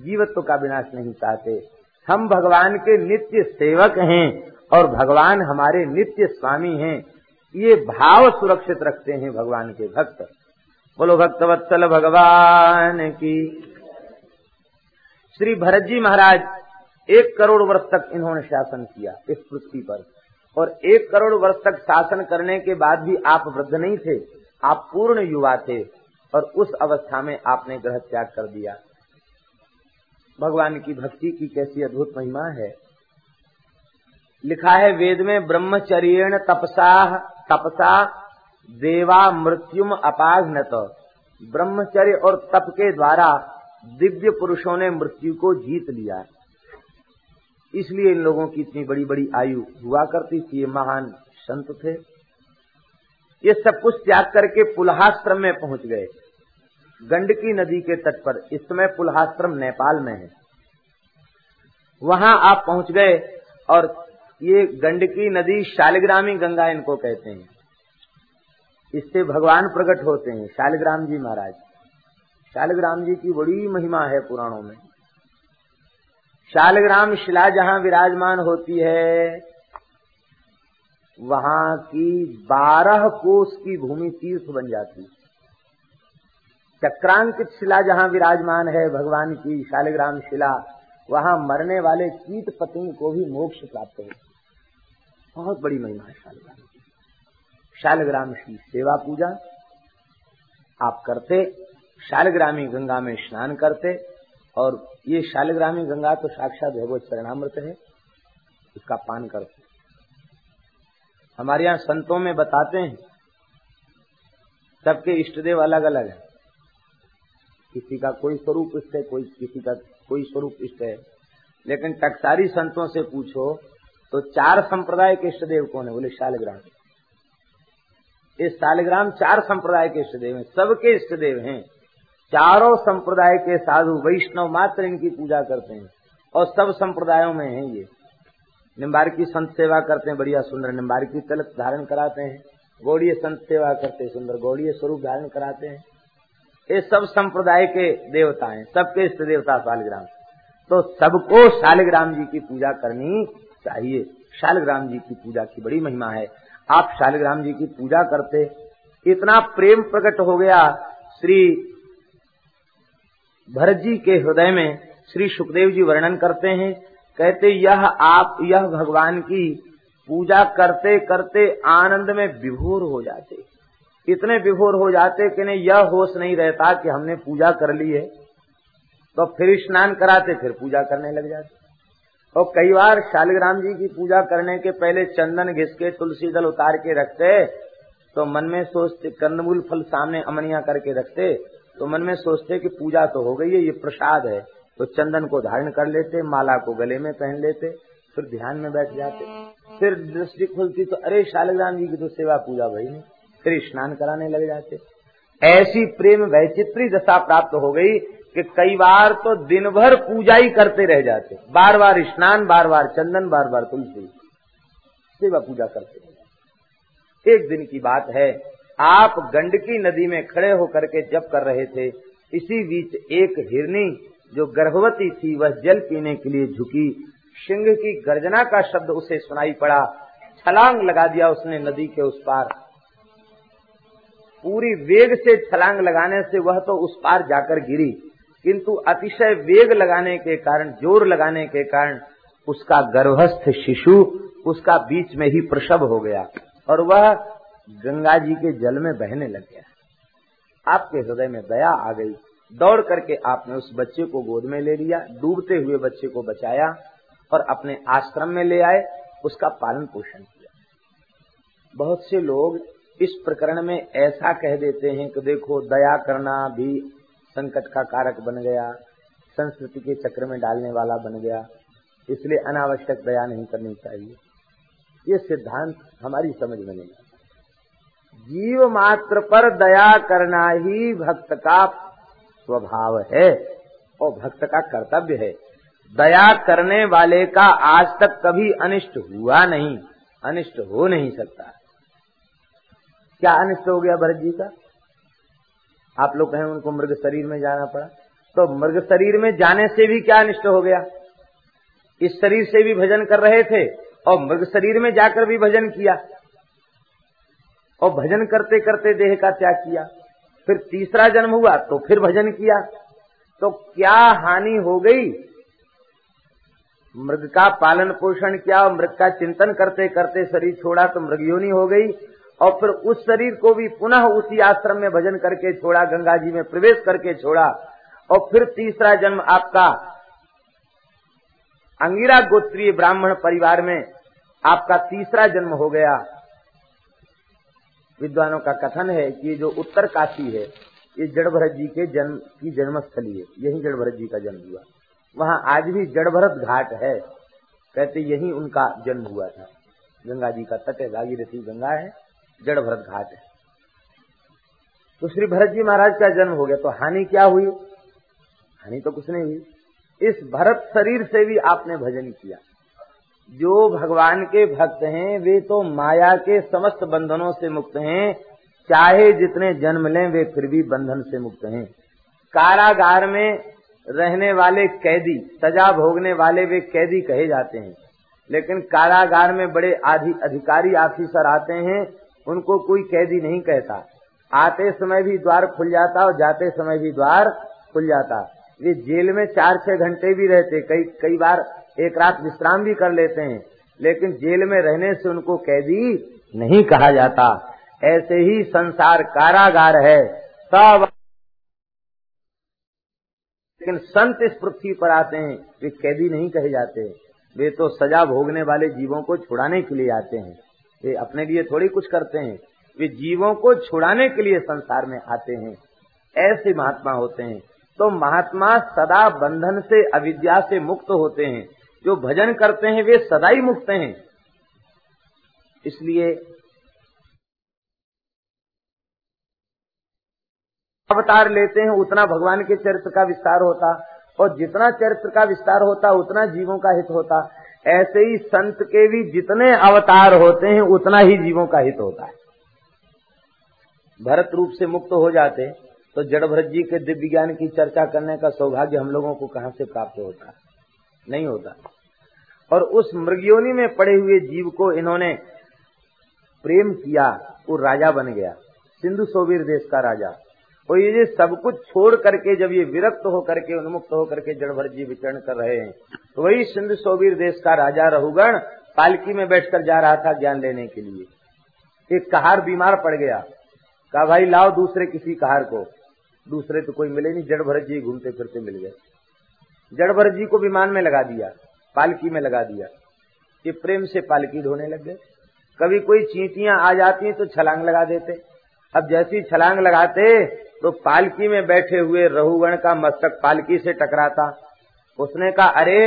जीवत्व का विनाश नहीं चाहते हम। भगवान के नित्य सेवक हैं और भगवान हमारे नित्य स्वामी हैं, ये भाव सुरक्षित रखते हैं भगवान के भक्त। बोलो भक्तवत्सल भगवान की। श्री भरत जी महाराज 1 करोड़ वर्ष तक इन्होंने शासन किया इस पृथ्वी पर। और 1 करोड़ वर्ष तक शासन करने के बाद भी आप वृद्ध नहीं थे, आप पूर्ण युवा थे। और उस अवस्था में आपने ग्रह त्याग कर दिया। भगवान की भक्ति की कैसी अद्भुत महिमा है। लिखा है वेद में, ब्रह्मचर्येण तपसा देवा मृत्युम अपाघ्नत। ब्रह्मचर्य और तप के द्वारा दिव्य पुरुषों ने मृत्यु को जीत लिया है, इसलिए इन लोगों की इतनी बड़ी बड़ी आयु हुआ करती थी। ये महान संत थे। ये सब कुछ त्याग करके पुल्हाश्रम में पहुंच गए, गंडकी नदी के तट पर। इस समय पुल्हाश्रम नेपाल में है। वहां आप पहुंच गए और ये गंडकी नदी शालिग्रामी गंगा इनको कहते हैं, इससे भगवान प्रकट होते हैं। शालिग्राम जी महाराज, शालिग्राम जी की बड़ी महिमा है पुराणों में। शालिग्राम शिला जहां विराजमान होती है, वहां की 12 कोस की भूमि तीर्थ बन जाती है। चक्रांकित शिला जहां विराजमान है भगवान की शालिग्राम शिला, वहां मरने वाले कीट पतंग को भी मोक्ष प्राप्त है। बहुत बड़ी महिमा है शालिग्राम की। शालिग्राम की सेवा पूजा आप करते, शालिग्रामी गंगा में स्नान करते। और ये शालिग्रामी गंगा तो साक्षात भगवत चरणामृत है, इसका पान करते। हमारे यहाँ संतों में बताते हैं, सबके इष्टदेव अलग अलग है। किसी का कोई स्वरूप इष्ट है, किसी का कोई स्वरूप इष्ट है। लेकिन टकसारी संतों से पूछो तो 4 संप्रदाय के इष्टदेव कौन है? बोले शालिग्राम। इस शालिग्राम 4 संप्रदाय के इष्टदेव हैं, सबके इष्टदेव हैं। 4 संप्रदाय के साधु वैष्णव मात्र इनकी पूजा करते हैं और सब संप्रदायों में हैं ये। निम्बार्की संत सेवा करते हैं, बढ़िया सुंदर निम्बार्की तलक धारण कराते हैं। गौड़ीय संत सेवा करते हैं, सुंदर गौड़ीय स्वरूप धारण कराते हैं। ये सब संप्रदाय के देवता हैं, सबके इष्ट देवता शालिग्राम। तो सबको शालिग्राम जी की पूजा करनी चाहिए। शालिग्राम जी की पूजा की बड़ी महिमा है। आप शालिग्राम जी की पूजा करते, इतना प्रेम प्रकट हो गया श्री भरत जी के हृदय में। श्री सुखदेव जी वर्णन करते हैं, कहते यह भगवान की पूजा करते करते आनंद में विभोर हो जाते, इतने विभोर हो जाते कि नहीं यह होश नहीं रहता कि हमने पूजा कर ली है। तो फिर स्नान कराते, फिर पूजा करने लग जाते। और कई बार शालिग्राम जी की पूजा करने के पहले चंदन घिस के तुलसी दल उतार के रखते, तो मन में सोचते, कंदमूल फल सामने अमनिया करके रखते, तो मन में सोचते कि पूजा तो हो गई है, ये प्रसाद है। तो चंदन को धारण कर लेते, माला को गले में पहन लेते, फिर ध्यान में बैठ जाते। फिर दृष्टि खुलती तो अरे शालिग्राम जी की तो सेवा पूजा भाई ने, फिर स्नान कराने लग जाते। ऐसी प्रेम वैचित्री दशा प्राप्त हो गई कि कई बार तो दिन भर पूजा ही करते रह जाते, बार बार स्नान, बार बार चंदन, बार बार तुलसी, सेवा पूजा करते रह जाते। एक दिन की बात है, आप गंडकी नदी में खड़े होकर के जप कर रहे थे। इसी बीच एक हिरनी जो गर्भवती थी, वह जल पीने के लिए झुकी। सिंह की गर्जना का शब्द उसे सुनाई पड़ा, छलांग लगा दिया उसने नदी के उस पार। पूरी वेग से छलांग लगाने से वह तो उस पार जाकर गिरी, किंतु अतिशय वेग लगाने के कारण, जोर लगाने के कारण उसका गर्भस्थ शिशु उसका बीच में ही प्रसव हो गया और वह गंगा जी के जल में बहने लग गया। आपके हृदय में दया आ गई, दौड़ करके आपने उस बच्चे को गोद में ले लिया, डूबते हुए बच्चे को बचाया और अपने आश्रम में ले आए, उसका पालन पोषण किया। बहुत से लोग इस प्रकरण में ऐसा कह देते हैं कि देखो दया करना भी संकट का कारक बन गया, संस्कृति के चक्र में डालने वाला बन गया, इसलिए अनावश्यक दया नहीं करनी चाहिए। ये सिद्धांत हमारी समझ में नहीं आता। जीव मात्र पर दया करना ही भक्त का स्वभाव है और भक्त का कर्तव्य है। दया करने वाले का आज तक कभी अनिष्ट हुआ नहीं, अनिष्ट हो नहीं सकता। क्या अनिष्ट हो गया भरत जी का? आप लोग कहें उनको मृग शरीर में जाना पड़ा, तो मृग शरीर में जाने से भी क्या अनिष्ट हो गया? इस शरीर से भी भजन कर रहे थे और मृग शरीर में जाकर भी भजन किया और भजन करते करते देह का त्याग किया। फिर तीसरा जन्म हुआ तो फिर भजन किया, तो क्या हानि हो गई? मृग का पालन पोषण किया और मृग का चिंतन करते करते शरीर छोड़ा तो मृग योनि हो गई। और फिर उस शरीर को भी पुनः उसी आश्रम में भजन करके छोड़ा, गंगा जी में प्रवेश करके छोड़ा। और फिर तीसरा जन्म आपका अंगिरा गोत्रीय ब्राह्मण परिवार में आपका तीसरा जन्म हो गया। विद्वानों का कथन है कि जो उत्तर काशी है, ये जड़भरत जी के जन्म की जन्मस्थली है, यही जड़भरत जी का जन्म हुआ। वहाँ आज भी जड़भरत घाट है, कहते यही उनका जन्म हुआ था। गंगा जी का तट है, भागीरथी गंगा है, जड़भरत घाट है। तो श्री भरत जी महाराज का जन्म हो गया, तो हानि क्या हुई? हानि तो कुछ नहीं हुई। इस भरत शरीर से भी आपने भजन किया। जो भगवान के भक्त हैं वे तो माया के समस्त बंधनों से मुक्त हैं, चाहे जितने जन्म लें वे फिर भी बंधन से मुक्त हैं। कारागार में रहने वाले कैदी, सजा भोगने वाले वे कैदी कहे जाते हैं, लेकिन कारागार में बड़े अधिकारी ऑफिसर आते हैं, उनको कोई कैदी नहीं कहता। आते समय भी द्वार खुल जाता और जाते समय भी द्वार खुल जाता। वे जेल में 4-6 घंटे भी रहते, कई बार एक रात विश्राम भी कर लेते हैं, लेकिन जेल में रहने से उनको कैदी नहीं कहा जाता। ऐसे ही संसार कारागार है सब, लेकिन संत इस पृथ्वी पर आते हैं वे कैदी नहीं कहे जाते। वे तो सजा भोगने वाले जीवों को छुड़ाने के लिए आते हैं, वे अपने लिए थोड़ी कुछ करते हैं। वे जीवों को छुड़ाने के लिए संसार में आते हैं, ऐसे महात्मा होते हैं। तो महात्मा सदा बंधन से, अविद्या से मुक्त होते हैं। जो भजन करते हैं वे सदा ही मुक्त हैं। इसलिए अवतार लेते हैं उतना भगवान के चरित्र का विस्तार होता, और जितना चरित्र का विस्तार होता उतना जीवों का हित होता। ऐसे ही संत के भी जितने अवतार होते हैं उतना ही जीवों का हित होता है। भरत रूप से मुक्त हो जाते तो जड़भरत जी के दिव्य ज्ञान की चर्चा करने का सौभाग्य हम लोगों को कहाँ से प्राप्त होता? नहीं होता। और उस मृगयोनि में पड़े हुए जीव को इन्होंने प्रेम किया, वो राजा बन गया, सिंधु सोविर देश का राजा। और ये सब कुछ छोड़ करके जब ये विरक्त होकर के, उन्मुक्त होकर के जड़भरत जी विचरण कर रहे हैं, तो वही सिंधु सोविर देश का राजा रहुगण पालकी में बैठकर जा रहा था ज्ञान लेने के लिए। एक कहार बीमार पड़ गया, कहा भाई लाओ दूसरे किसी कहार को। दूसरे तो कोई मिले नहीं, जड़भरत जी घूमते फिरते मिल गए। जड़भरत जी को विमान में लगा दिया, पालकी में लगा दिया। ये प्रेम से पालकी ढोने लग गए। कभी कोई चींटियां आ जाती तो छलांग लगा देते। अब जैसी छलांग लगाते तो पालकी में बैठे हुए रहुगण का मस्तक पालकी से टकराता। उसने कहा अरे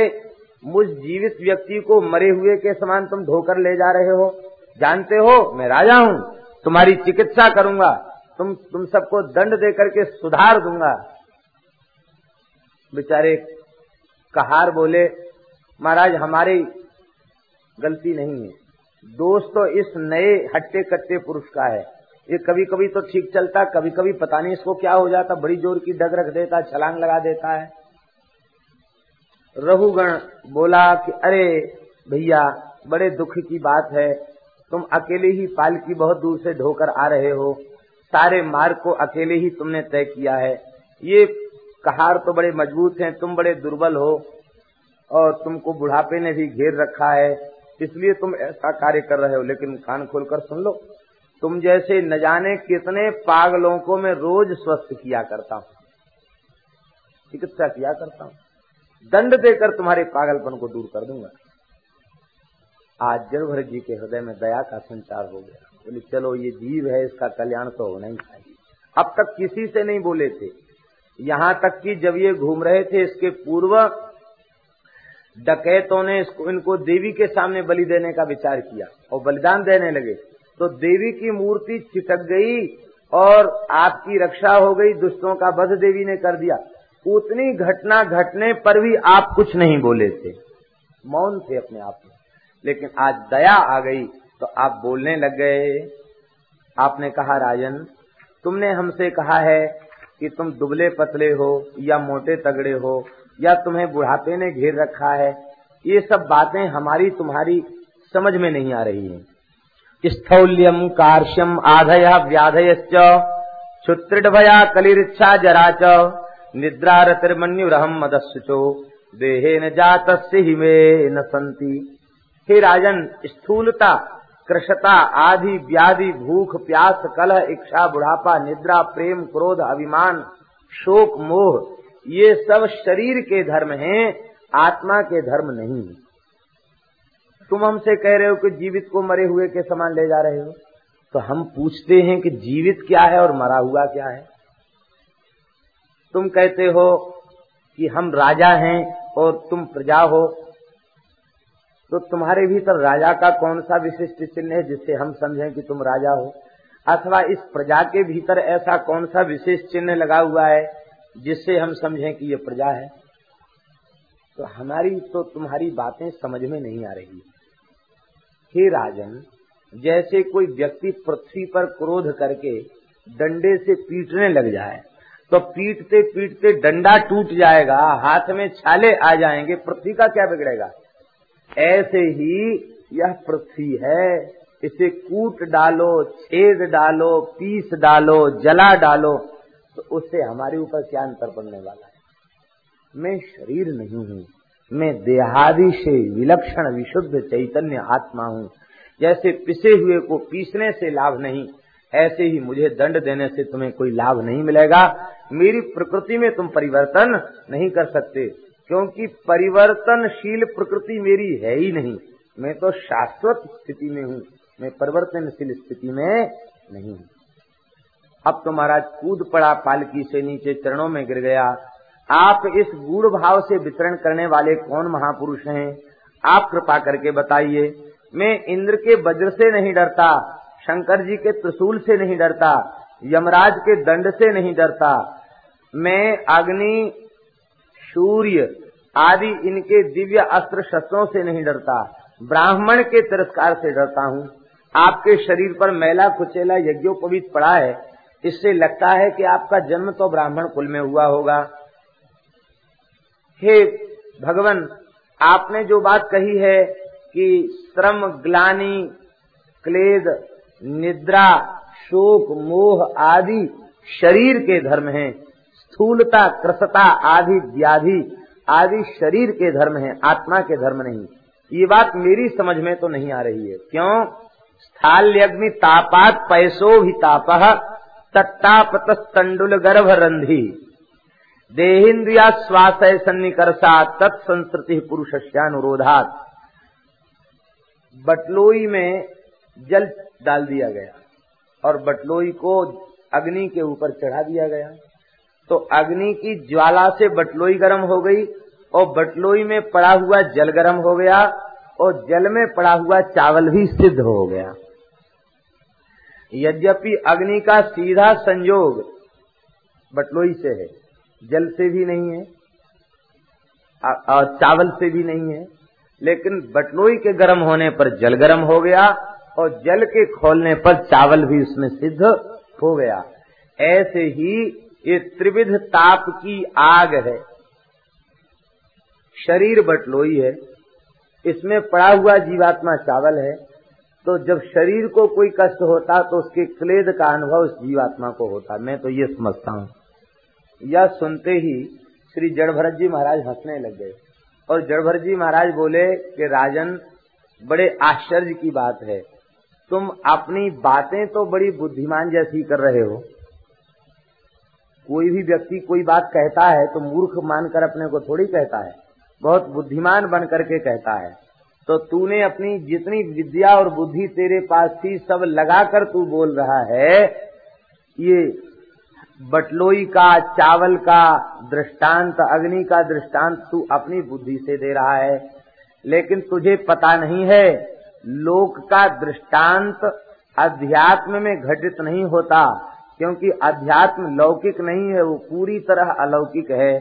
मुझ जीवित व्यक्ति को मरे हुए के समान तुम ढोकर ले जा रहे हो, जानते हो मैं राजा हूँ, तुम्हारी चिकित्सा करूंगा, तुम सबको दंड दे करके सुधार दूंगा। बेचारे कहार बोले महाराज हमारी गलती नहीं है, दोष तो इस नए हट्टे कट्टे पुरुष का है। ये कभी कभी तो ठीक चलता, कभी कभी पता नहीं इसको क्या हो जाता, बड़ी जोर की डग रख देता, छलांग लगा देता है। रहुगण बोला कि अरे भैया बड़े दुख की बात है, तुम अकेले ही पालकी बहुत दूर से ढोकर आ रहे हो, सारे मार्ग को अकेले ही तुमने तय किया है। ये कहार तो बड़े मजबूत हैं, तुम बड़े दुर्बल हो और तुमको बुढ़ापे ने भी घेर रखा है, इसलिए तुम ऐसा कार्य कर रहे हो। लेकिन कान खोलकर सुन लो, तुम जैसे न जाने कितने पागलों को मैं रोज स्वस्थ किया करता हूँ, चिकित्सा किया करता हूँ, दंड देकर तुम्हारे पागलपन को दूर कर दूंगा। आज जड़भरत जी के हृदय में दया का संचार हो गया। बोले चलो ये जीव है, इसका कल्याण तो होना ही चाहिए। अब तक किसी से नहीं बोले थे, यहाँ तक कि जब ये घूम रहे थे इसके पूर्व डकैतों ने इनको देवी के सामने बलि देने का विचार किया और बलिदान देने लगे, तो देवी की मूर्ति चिटक गई और आपकी रक्षा हो गई, दुष्टों का वध देवी ने कर दिया। उतनी घटना घटने पर भी आप कुछ नहीं बोले थे, मौन थे अपने आप में। लेकिन आज दया आ गई तो आप बोलने लग गए। आपने कहा राजन तुमने हमसे कहा है कि तुम दुबले पतले हो या मोटे तगड़े हो या तुम्हें बुढ़ापे ने घेर रखा है, ये सब बातें हमारी तुम्हारी समझ में नहीं आ रही हैं। स्थौल्यम कार्श्यम आधय व्याधयश्च क्षुत्रिडभया कलिरिच्छा जराच निद्रारतिर्मन्युरहम मदस्सुचो देहेन जातस्य हिमे न संति। हे राजन स्थूलता, कृशता, आदि व्याधि, भूख, प्यास, कलह, इच्छा, बुढ़ापा, निद्रा, प्रेम, क्रोध, अभिमान, शोक, मोह, ये सब शरीर के धर्म हैं, आत्मा के धर्म नहीं। तुम हमसे कह रहे हो कि जीवित को मरे हुए के समान ले जा रहे हो, तो हम पूछते हैं कि जीवित क्या है और मरा हुआ क्या है? तुम कहते हो कि हम राजा हैं और तुम प्रजा हो, तो तुम्हारे भीतर राजा का कौन सा विशिष्ट चिन्ह है जिससे हम समझें कि तुम राजा हो, अथवा इस प्रजा के भीतर ऐसा कौन सा विशेष चिन्ह लगा हुआ है जिससे हम समझें कि ये प्रजा है। तो हमारी तो तुम्हारी बातें समझ में नहीं आ रही। हे राजन, जैसे कोई व्यक्ति पृथ्वी पर क्रोध करके डंडे से पीटने लग जाए तो पीटते पीटते डंडा टूट जाएगा, हाथ में छाले आ जाएंगे, पृथ्वी का क्या बिगड़ेगा। ऐसे ही यह पृथ्वी है, इसे कूट डालो, छेद डालो, पीस डालो, जला डालो, तो उससे हमारे ऊपर क्या अंतर पड़ने वाला है। मैं शरीर नहीं हूँ, मैं देहादि से विलक्षण विशुद्ध चैतन्य आत्मा हूँ। जैसे पिसे हुए को पीसने से लाभ नहीं, ऐसे ही मुझे दंड देने से तुम्हें कोई लाभ नहीं मिलेगा। मेरी प्रकृति में तुम परिवर्तन नहीं कर सकते, क्योंकि परिवर्तनशील प्रकृति मेरी है ही नहीं। मैं तो शाश्वत स्थिति में हूँ, मैं परिवर्तनशील स्थिति में नहीं हूँ। अब तो महाराज कूद पड़ा पालकी से, नीचे चरणों में गिर गया। आप इस गूढ़ भाव से वितरण करने वाले कौन महापुरुष हैं, आप कृपा करके बताइए। मैं इंद्र के वज्र से नहीं डरता, शंकर जी के त्रिशूल से नहीं डरता, यमराज के दंड से नहीं डरता। मैं अग्नि, सूर्य आदि इनके दिव्य अस्त्र शस्त्रों से नहीं डरता, ब्राह्मण के तिरस्कार से डरता हूँ। आपके शरीर पर मैला कुचेला यज्ञोपवीत पड़ा है, इससे लगता है कि आपका जन्म तो ब्राह्मण कुल में हुआ होगा। हे भगवान, आपने जो बात कही है कि श्रम, ग्लानि, क्लेद, निद्रा, शोक, मोह आदि शरीर के धर्म हैं, स्थूलता, कृशता आदि व्याधि आदि शरीर के धर्म हैं, आत्मा के धर्म नहीं, ये बात मेरी समझ में तो नहीं आ रही है। क्यों? स्थाल्यग्नि तापात पैसो भी तापह तत्तापतस्तंडुल गर्भ रंधि देहिंद्रिया श्वासय सन्निकर्षा तत्संसृति पुरुषस्यानुरोधात। बटलोई में जल डाल दिया गया और बटलोई को अग्नि के ऊपर चढ़ा दिया गया, तो अग्नि की ज्वाला से बटलोई गर्म हो गई और बटलोई में पड़ा हुआ जल गर्म हो गया और जल में पड़ा हुआ चावल भी सिद्ध हो गया। यद्यपि अग्नि का सीधा संयोग बटलोई से है, जल से भी नहीं है और चावल से भी नहीं है, लेकिन बटलोई के गर्म होने पर जल गर्म हो गया और जल के खोलने पर चावल भी उसमें सिद्ध हो गया। ऐसे ही ये त्रिविध ताप की आग है, शरीर बटलोई है, इसमें पड़ा हुआ जीवात्मा चावल है। तो जब शरीर को कोई कष्ट होता तो उसके क्लेद का अनुभव उस जीवात्मा को होता। मैं तो ये समझता हूँ। यह सुनते ही श्री जड़भरत जी महाराज हंसने लग गए और जड़भरत जी महाराज बोले कि राजन, बड़े आश्चर्य की बात है, तुम अपनी बातें तो बड़ी बुद्धिमान जैसी कर रहे हो। कोई भी व्यक्ति कोई बात कहता है तो मूर्ख मानकर अपने को थोड़ी कहता है, बहुत बुद्धिमान बन करके कहता है। तो तूने अपनी जितनी विद्या और बुद्धि तेरे पास थी सब लगाकर तू बोल रहा है। ये बटलोई का, चावल का दृष्टांत, अग्नि का दृष्टांत तू अपनी बुद्धि से दे रहा है, लेकिन तुझे पता नहीं है लोक का दृष्टांत अध्यात्म में घटित नहीं होता, क्योंकि अध्यात्म लौकिक नहीं है, वो पूरी तरह अलौकिक है।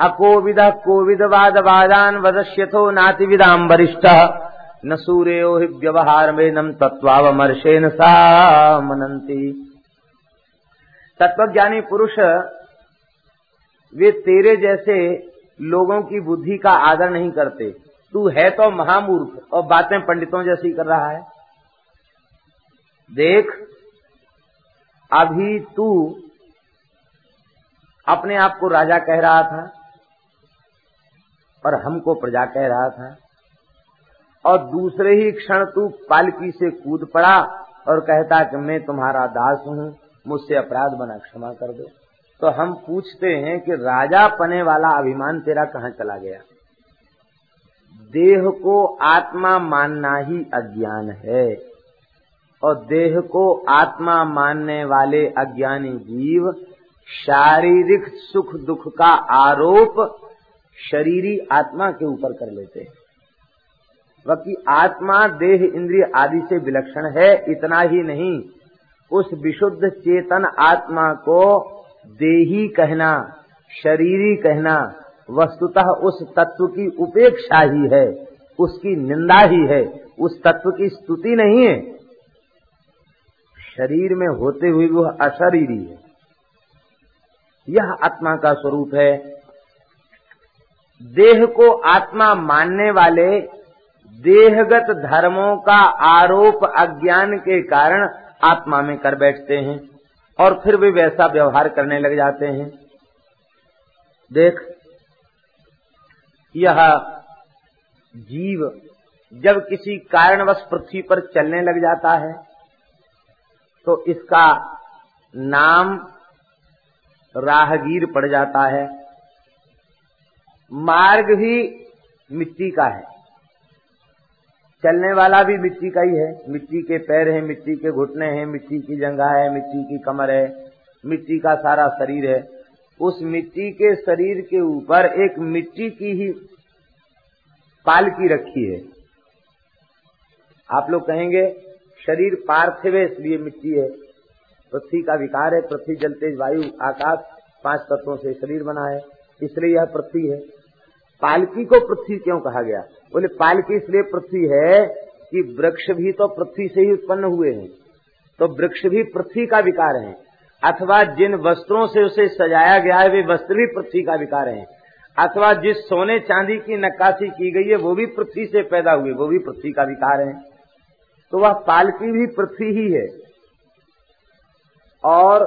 अकोविद कोविदवाद वादान वदस्यथो नातिविदाम वरिष्ठः न सूर्यो हि व्यवहार में नम तत्वावमर्षेण सामनन्ति। तत्वज्ञानी पुरुष वे तेरे जैसे लोगों की बुद्धि का आदर नहीं करते। तू है तो महामूर्ख और बातें पंडितों जैसी कर रहा है। देख, अभी तू अपने आप को राजा कह रहा था और हमको प्रजा कह रहा था, और दूसरे ही क्षण तू पालकी से कूद पड़ा और कहता कि मैं तुम्हारा दास हूँ, मुझसे अपराध बना, क्षमा कर दो। तो हम पूछते हैं कि राजा पने वाला अभिमान तेरा कहाँ चला गया। देह को आत्मा मानना ही अज्ञान है, और देह को आत्मा मानने वाले अज्ञानी जीव शारीरिक सुख दुख का आरोप शरीरी आत्मा के ऊपर कर लेते हैं। वकी आत्मा देह इंद्रिय आदि से विलक्षण है, इतना ही नहीं उस विशुद्ध चेतन आत्मा को देही कहना, शरीरी कहना वस्तुतः उस तत्व की उपेक्षा ही है, उसकी निंदा ही है, उस तत्व की स्तुति नहीं है। शरीर में होते हुए वह अशरीरी है। यह आत्मा का स्वरूप है। देह को आत्मा मानने वाले देहगत धर्मों का आरोप अज्ञान के कारण आत्मा में कर बैठते हैं और फिर वे वैसा व्यवहार करने लग जाते हैं। देख, यह जीव जब किसी कारणवश पृथ्वी पर चलने लग जाता है तो इसका नाम राहगीर पड़ जाता है। मार्ग भी मिट्टी का है, चलने वाला भी मिट्टी का ही है। मिट्टी के पैर हैं, मिट्टी के घुटने हैं, मिट्टी की जंघा है, मिट्टी की कमर है, मिट्टी का सारा शरीर है। उस मिट्टी के शरीर के ऊपर एक मिट्टी की ही पालकी रखी है। आप लोग कहेंगे शरीर पार्थिव है इसलिए मिट्टी है, पृथ्वी का विकार है, पृथ्वी जल तेज वायु आकाश 5 तत्वों से शरीर बना है इसलिए यह पृथ्वी है। पालकी को पृथ्वी क्यों कहा गया? बोले पालकी इसलिए पृथ्वी है कि वृक्ष भी तो पृथ्वी से ही उत्पन्न हुए हैं, तो वृक्ष भी पृथ्वी का विकार है, अथवा जिन वस्त्रों से उसे सजाया गया है वे वस्त्र भी पृथ्वी का विकार है, अथवा जिस सोने चांदी की नक्काशी की गई है वो भी पृथ्वी से पैदा हुए, वो भी पृथ्वी का विकार है। तो वह पालकी भी पृथ्वी ही है और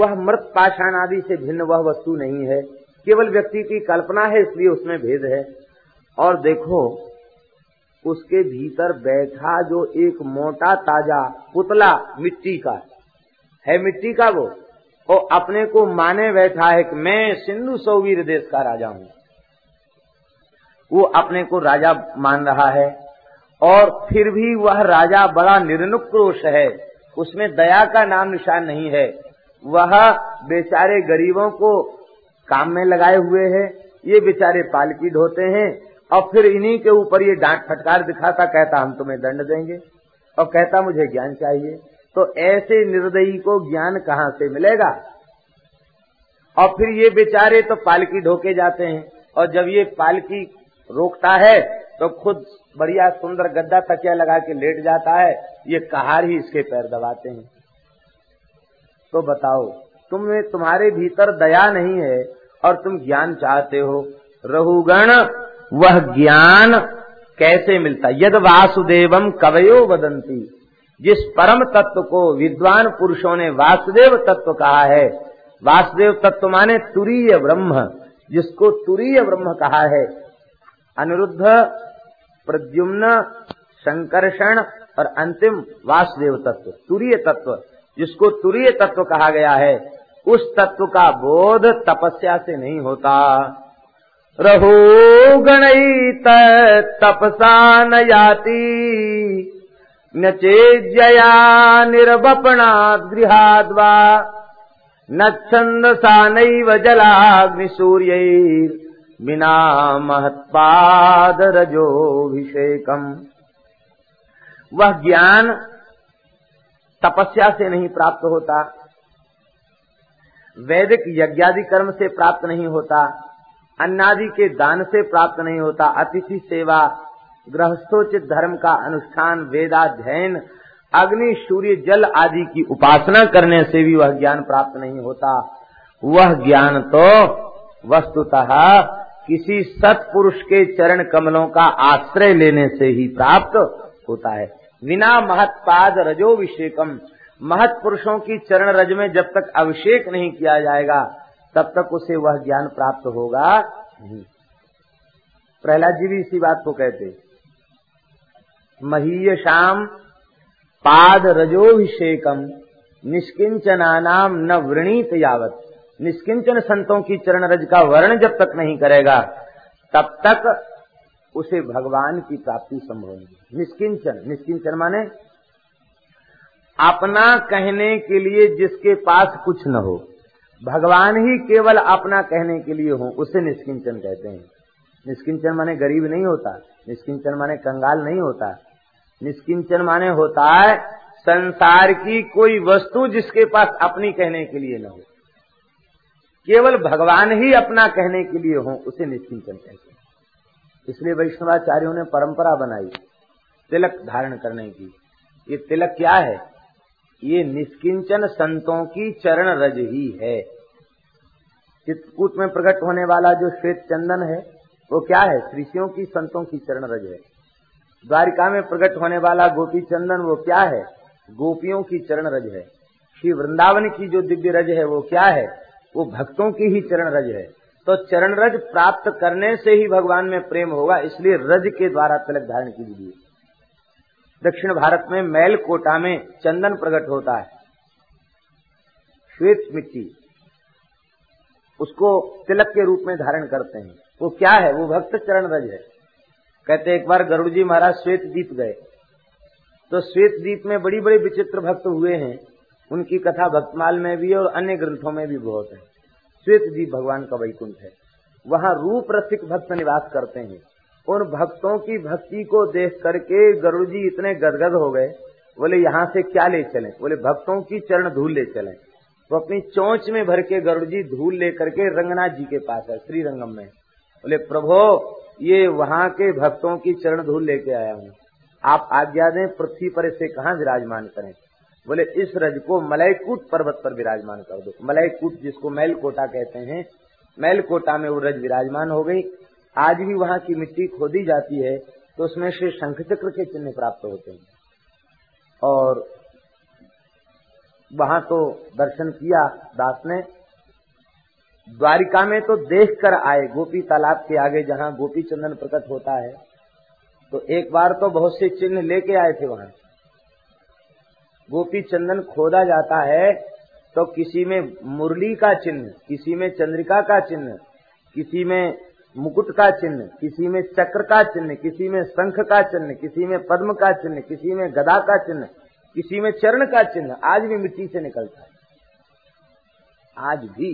वह मृत पाषाण आदि से भिन्न वह वस्तु नहीं है, केवल व्यक्ति की कल्पना है इसलिए उसमें भेद है। और देखो उसके भीतर बैठा जो एक मोटा ताजा पुतला मिट्टी का है, मिट्टी का वो और अपने को माने बैठा है कि मैं सिंधु सोविर देश का राजा हूँ, वो अपने को राजा मान रहा है और फिर भी वह राजा बड़ा निरनुक्रोश है, उसमें दया का नाम निशान नहीं है। वह बेचारे गरीबों को काम में लगाए हुए है, ये बेचारे पालकी ढोते हैं और फिर इन्हीं के ऊपर ये डांट फटकार दिखाता, कहता हम तुम्हें दंड देंगे और कहता मुझे ज्ञान चाहिए। तो ऐसे निर्दयी को ज्ञान कहाँ से मिलेगा? और फिर ये बेचारे तो पालकी ढोके जाते हैं और जब ये पालकी रोकता है तो खुद बढ़िया सुंदर गद्दा तकिया लगा के लेट जाता है, ये कहार ही इसके पैर दबाते हैं। तो बताओ तुम्हारे भीतर दया नहीं है और तुम ज्ञान चाहते हो। रहुगण वह ज्ञान कैसे मिलता? यद वासुदेवम कवयो वदंती, जिस परम तत्व को विद्वान पुरुषों ने वासुदेव तत्व कहा है, वासुदेव तत्व माने तुरीय ब्रह्म, जिसको तुरीय ब्रह्म कहा है। अनिरुद्ध, प्रद्युम्न, संकर्षण और अंतिम वासुदेव तत्व, तुरीय तत्व, जिसको तुरीय तत्व कहा गया है, उस तत्व का बोध तपस्या से नहीं होता। रहो गणित तपसा न याति न चेजया निर्वपणा गृहाद्वा न छंदसा नैव जलाग्निसूर्यैर बिना महत्पाद रजोभिषेकम। वह ज्ञान तपस्या से नहीं प्राप्त होता, वैदिक यज्ञादि कर्म से प्राप्त नहीं होता, अन्नादि के दान से प्राप्त नहीं होता, अतिथि सेवा, गृहस्थोचित धर्म का अनुष्ठान, वेदाध्ययन, अग्नि सूर्य जल आदि की उपासना करने से भी वह ज्ञान प्राप्त नहीं होता। वह ज्ञान तो वस्तुतः किसी सत्पुरुष के चरण कमलों का आश्रय लेने से ही प्राप्त होता है। बिना महत्पाद रजोभिषेकम, महत्पुरुषों की चरण रज में जब तक अभिषेक नहीं किया जाएगा तब तक उसे वह ज्ञान प्राप्त होगा नहीं। प्रहलाद जी भी इसी बात को कहते, महीयशाम पाद रजोभिषेकम निष्किंचनानाम न वृणीत यावत। निष्किंचन संतों की चरण रज का वर्ण जब तक नहीं करेगा तब तक उसे भगवान की प्राप्ति संभव नहीं। निष्किंचन, निष्किंचन माने अपना कहने के लिए जिसके पास कुछ न हो, भगवान ही केवल अपना कहने के लिए हो, उसे निष्किंचन कहते हैं। निष्किंचन माने गरीब नहीं होता, निष्किंचन माने कंगाल नहीं होता, निष्किंचन माने होता है संसार की कोई वस्तु जिसके पास अपनी कहने के लिए न हो, केवल भगवान ही अपना कहने के लिए हो, उसे निष्किंचन कहते हैं। इसलिए वैष्णवाचार्यों ने परंपरा बनाई तिलक धारण करने की। ये तिलक क्या है? ये निष्किंचन संतों की चरण रज ही है। चित्रकूट में प्रकट होने वाला जो श्वेत चंदन है वो क्या है? ऋषियों की संतों की चरण रज है। द्वारिका में प्रकट होने वाला गोपी चंदन वो क्या है? गोपियों की चरण रज है। श्री वृंदावन की जो दिव्य रज है वो क्या है? वो भक्तों की ही चरण रज है। तो चरण रज प्राप्त करने से ही भगवान में प्रेम होगा, इसलिए रज के द्वारा तिलक धारण कीजिए। दक्षिण भारत में मैल कोटा में चंदन प्रकट होता है, श्वेत मिट्टी, उसको तिलक के रूप में धारण करते हैं। वो क्या है? वो भक्त चरण रज है। कहते एक बार गरुड़ जी महाराज श्वेतदीप गए तो श्वेतदीप में बड़ी बड़ी विचित्र भक्त हुए हैं, उनकी कथा भक्तमाल में भी और अन्य ग्रंथों में भी बहुत है। श्वेतदीप भगवान का वैकुंठ है, वहाँ रूप रसिक भक्त निवास करते हैं। उन भक्तों की भक्ति को देख करके गरुड़ जी इतने गदगद हो गए, बोले यहाँ से क्या ले चलें? बोले भक्तों की चरण धूल ले चलें। वो अपनी चोंच में भर के गरुड़ जी धूल ले करके रंगनाथ जी के पास है, श्री रंगम में। बोले प्रभो, ये वहाँ के भक्तों की चरण धूल लेके आया हूँ, आप आज्ञा दें पृथ्वी पर इसे कहाँ विराजमान करें? बोले इस रज को मलयकूट पर्वत पर विराजमान कर दो। मलयकूट जिसको मैलकोटा कहते हैं, मैलकोटा में वो रज विराजमान हो गई। आज भी वहाँ की मिट्टी खोदी जाती है तो उसमें श्री शंख चक्र के चिन्ह प्राप्त होते हैं। और वहाँ तो दर्शन किया दास ने। द्वारिका में तो देखकर आए, गोपी तालाब के आगे जहाँ गोपी चंदन प्रकट होता है, तो एक बार तो बहुत से चिन्ह लेके आए थे। वहाँ गोपी चंदन खोदा जाता है तो किसी में मुरली का चिन्ह, किसी में चंद्रिका का चिन्ह, किसी में मुकुट का चिन्ह, किसी में चक्र का चिन्ह, किसी में शंख का चिन्ह, किसी में पद्म का चिन्ह, किसी में गदा का चिन्ह, किसी में चरण का चिन्ह आज भी मिट्टी से निकलता है। आज भी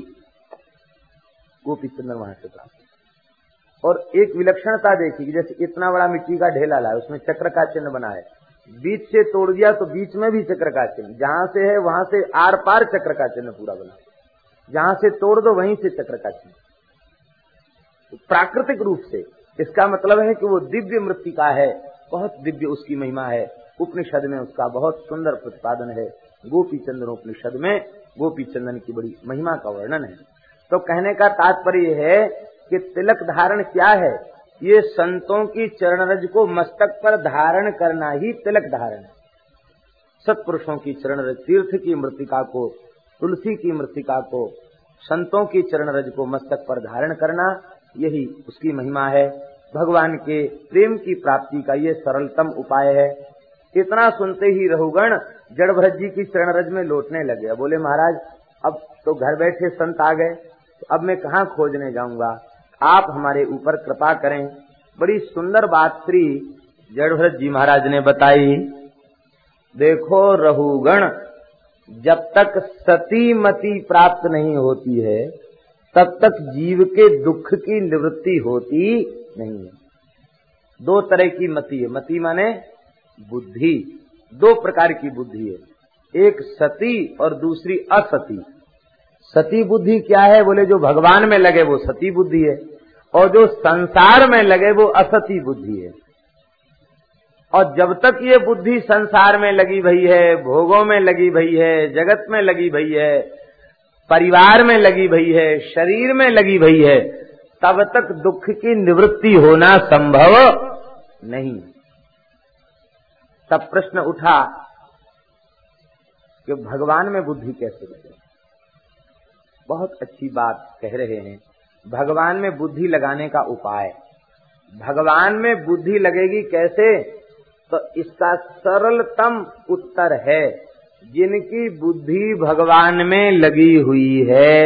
गोपी चंदन वहां से प्राप्त। और एक विलक्षणता देखी, जैसे इतना बड़ा मिट्टी का ढेला लाया, उसमें चक्र का चिन्ह बना है, बीच से तोड़ दिया तो बीच में भी चक्र का चिन्ह, जहाँ से है वहां से आर पार चक्र का चिन्ह पूरा बना, जहाँ से तोड़ दो वहीं से चक्र का चिन्ह। प्राकृतिक रूप से इसका मतलब है कि वो दिव्य मृत्तिका है, बहुत दिव्य उसकी महिमा है। उपनिषद में उसका बहुत सुंदर प्रतिपादन है, गोपी चंदन उपनिषद में गोपी चंदन की बड़ी महिमा का वर्णन है। तो कहने का तात्पर्य है कि तिलक धारण क्या है? ये संतों की चरण रज को मस्तक पर धारण करना ही तिलक धारण है। सत्पुरुषों की चरण रज, तीर्थ की मृत्तिका को, तुलसी की मृत्तिका को, संतों की चरण रज को मस्तक पर धारण करना, यही उसकी महिमा है। भगवान के प्रेम की प्राप्ति का ये सरलतम उपाय है। इतना सुनते ही रहुगण जड़भरत जी की चरण रज में लौटने लगे। बोले महाराज, अब तो घर बैठे संत आ गए, तो अब मैं कहाँ खोजने जाऊंगा, आप हमारे ऊपर कृपा करें। बड़ी सुंदर बात श्री जड़भरत जी महाराज ने बताई। देखो रहुगण, जब तक सती मति प्राप्त नहीं होती है तब तक जीव के दुख की निवृत्ति होती नहीं है। दो तरह की मति है, मति माने बुद्धि, दो प्रकार की बुद्धि है, एक सती और दूसरी असती। सती बुद्धि क्या है? बोले जो भगवान में लगे वो सती बुद्धि है, और जो संसार में लगे वो असती बुद्धि है। और जब तक ये बुद्धि संसार में लगी भई है, भोगों में लगी भई है, जगत में लगी भई है, परिवार में लगी भई है, शरीर में लगी भई है, तब तक दुख की निवृत्ति होना संभव नहीं। तब प्रश्न उठा कि भगवान में बुद्धि कैसे लगे? बहुत अच्छी बात कह रहे हैं। भगवान में बुद्धि लगाने का उपाय, भगवान में बुद्धि लगेगी कैसे? तो इसका सरलतम उत्तर है, जिनकी बुद्धि भगवान में लगी हुई है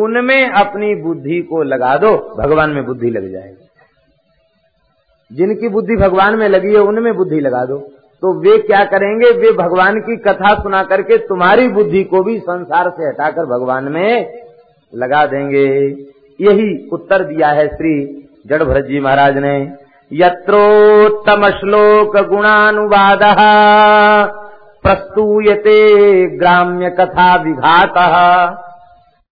उनमें अपनी बुद्धि को लगा दो, भगवान में बुद्धि लग जाएगी। जिनकी बुद्धि भगवान में लगी है उनमें बुद्धि लगा दो तो वे क्या करेंगे, वे भगवान की कथा सुना करके तुम्हारी बुद्धि को भी संसार से हटाकर भगवान में लगा देंगे। यही उत्तर दिया है श्री जड़भरत जी महाराज ने। यत्रोत्तम श्लोक गुणानुवादः प्रस्तूयते ग्राम्य कथा विघातः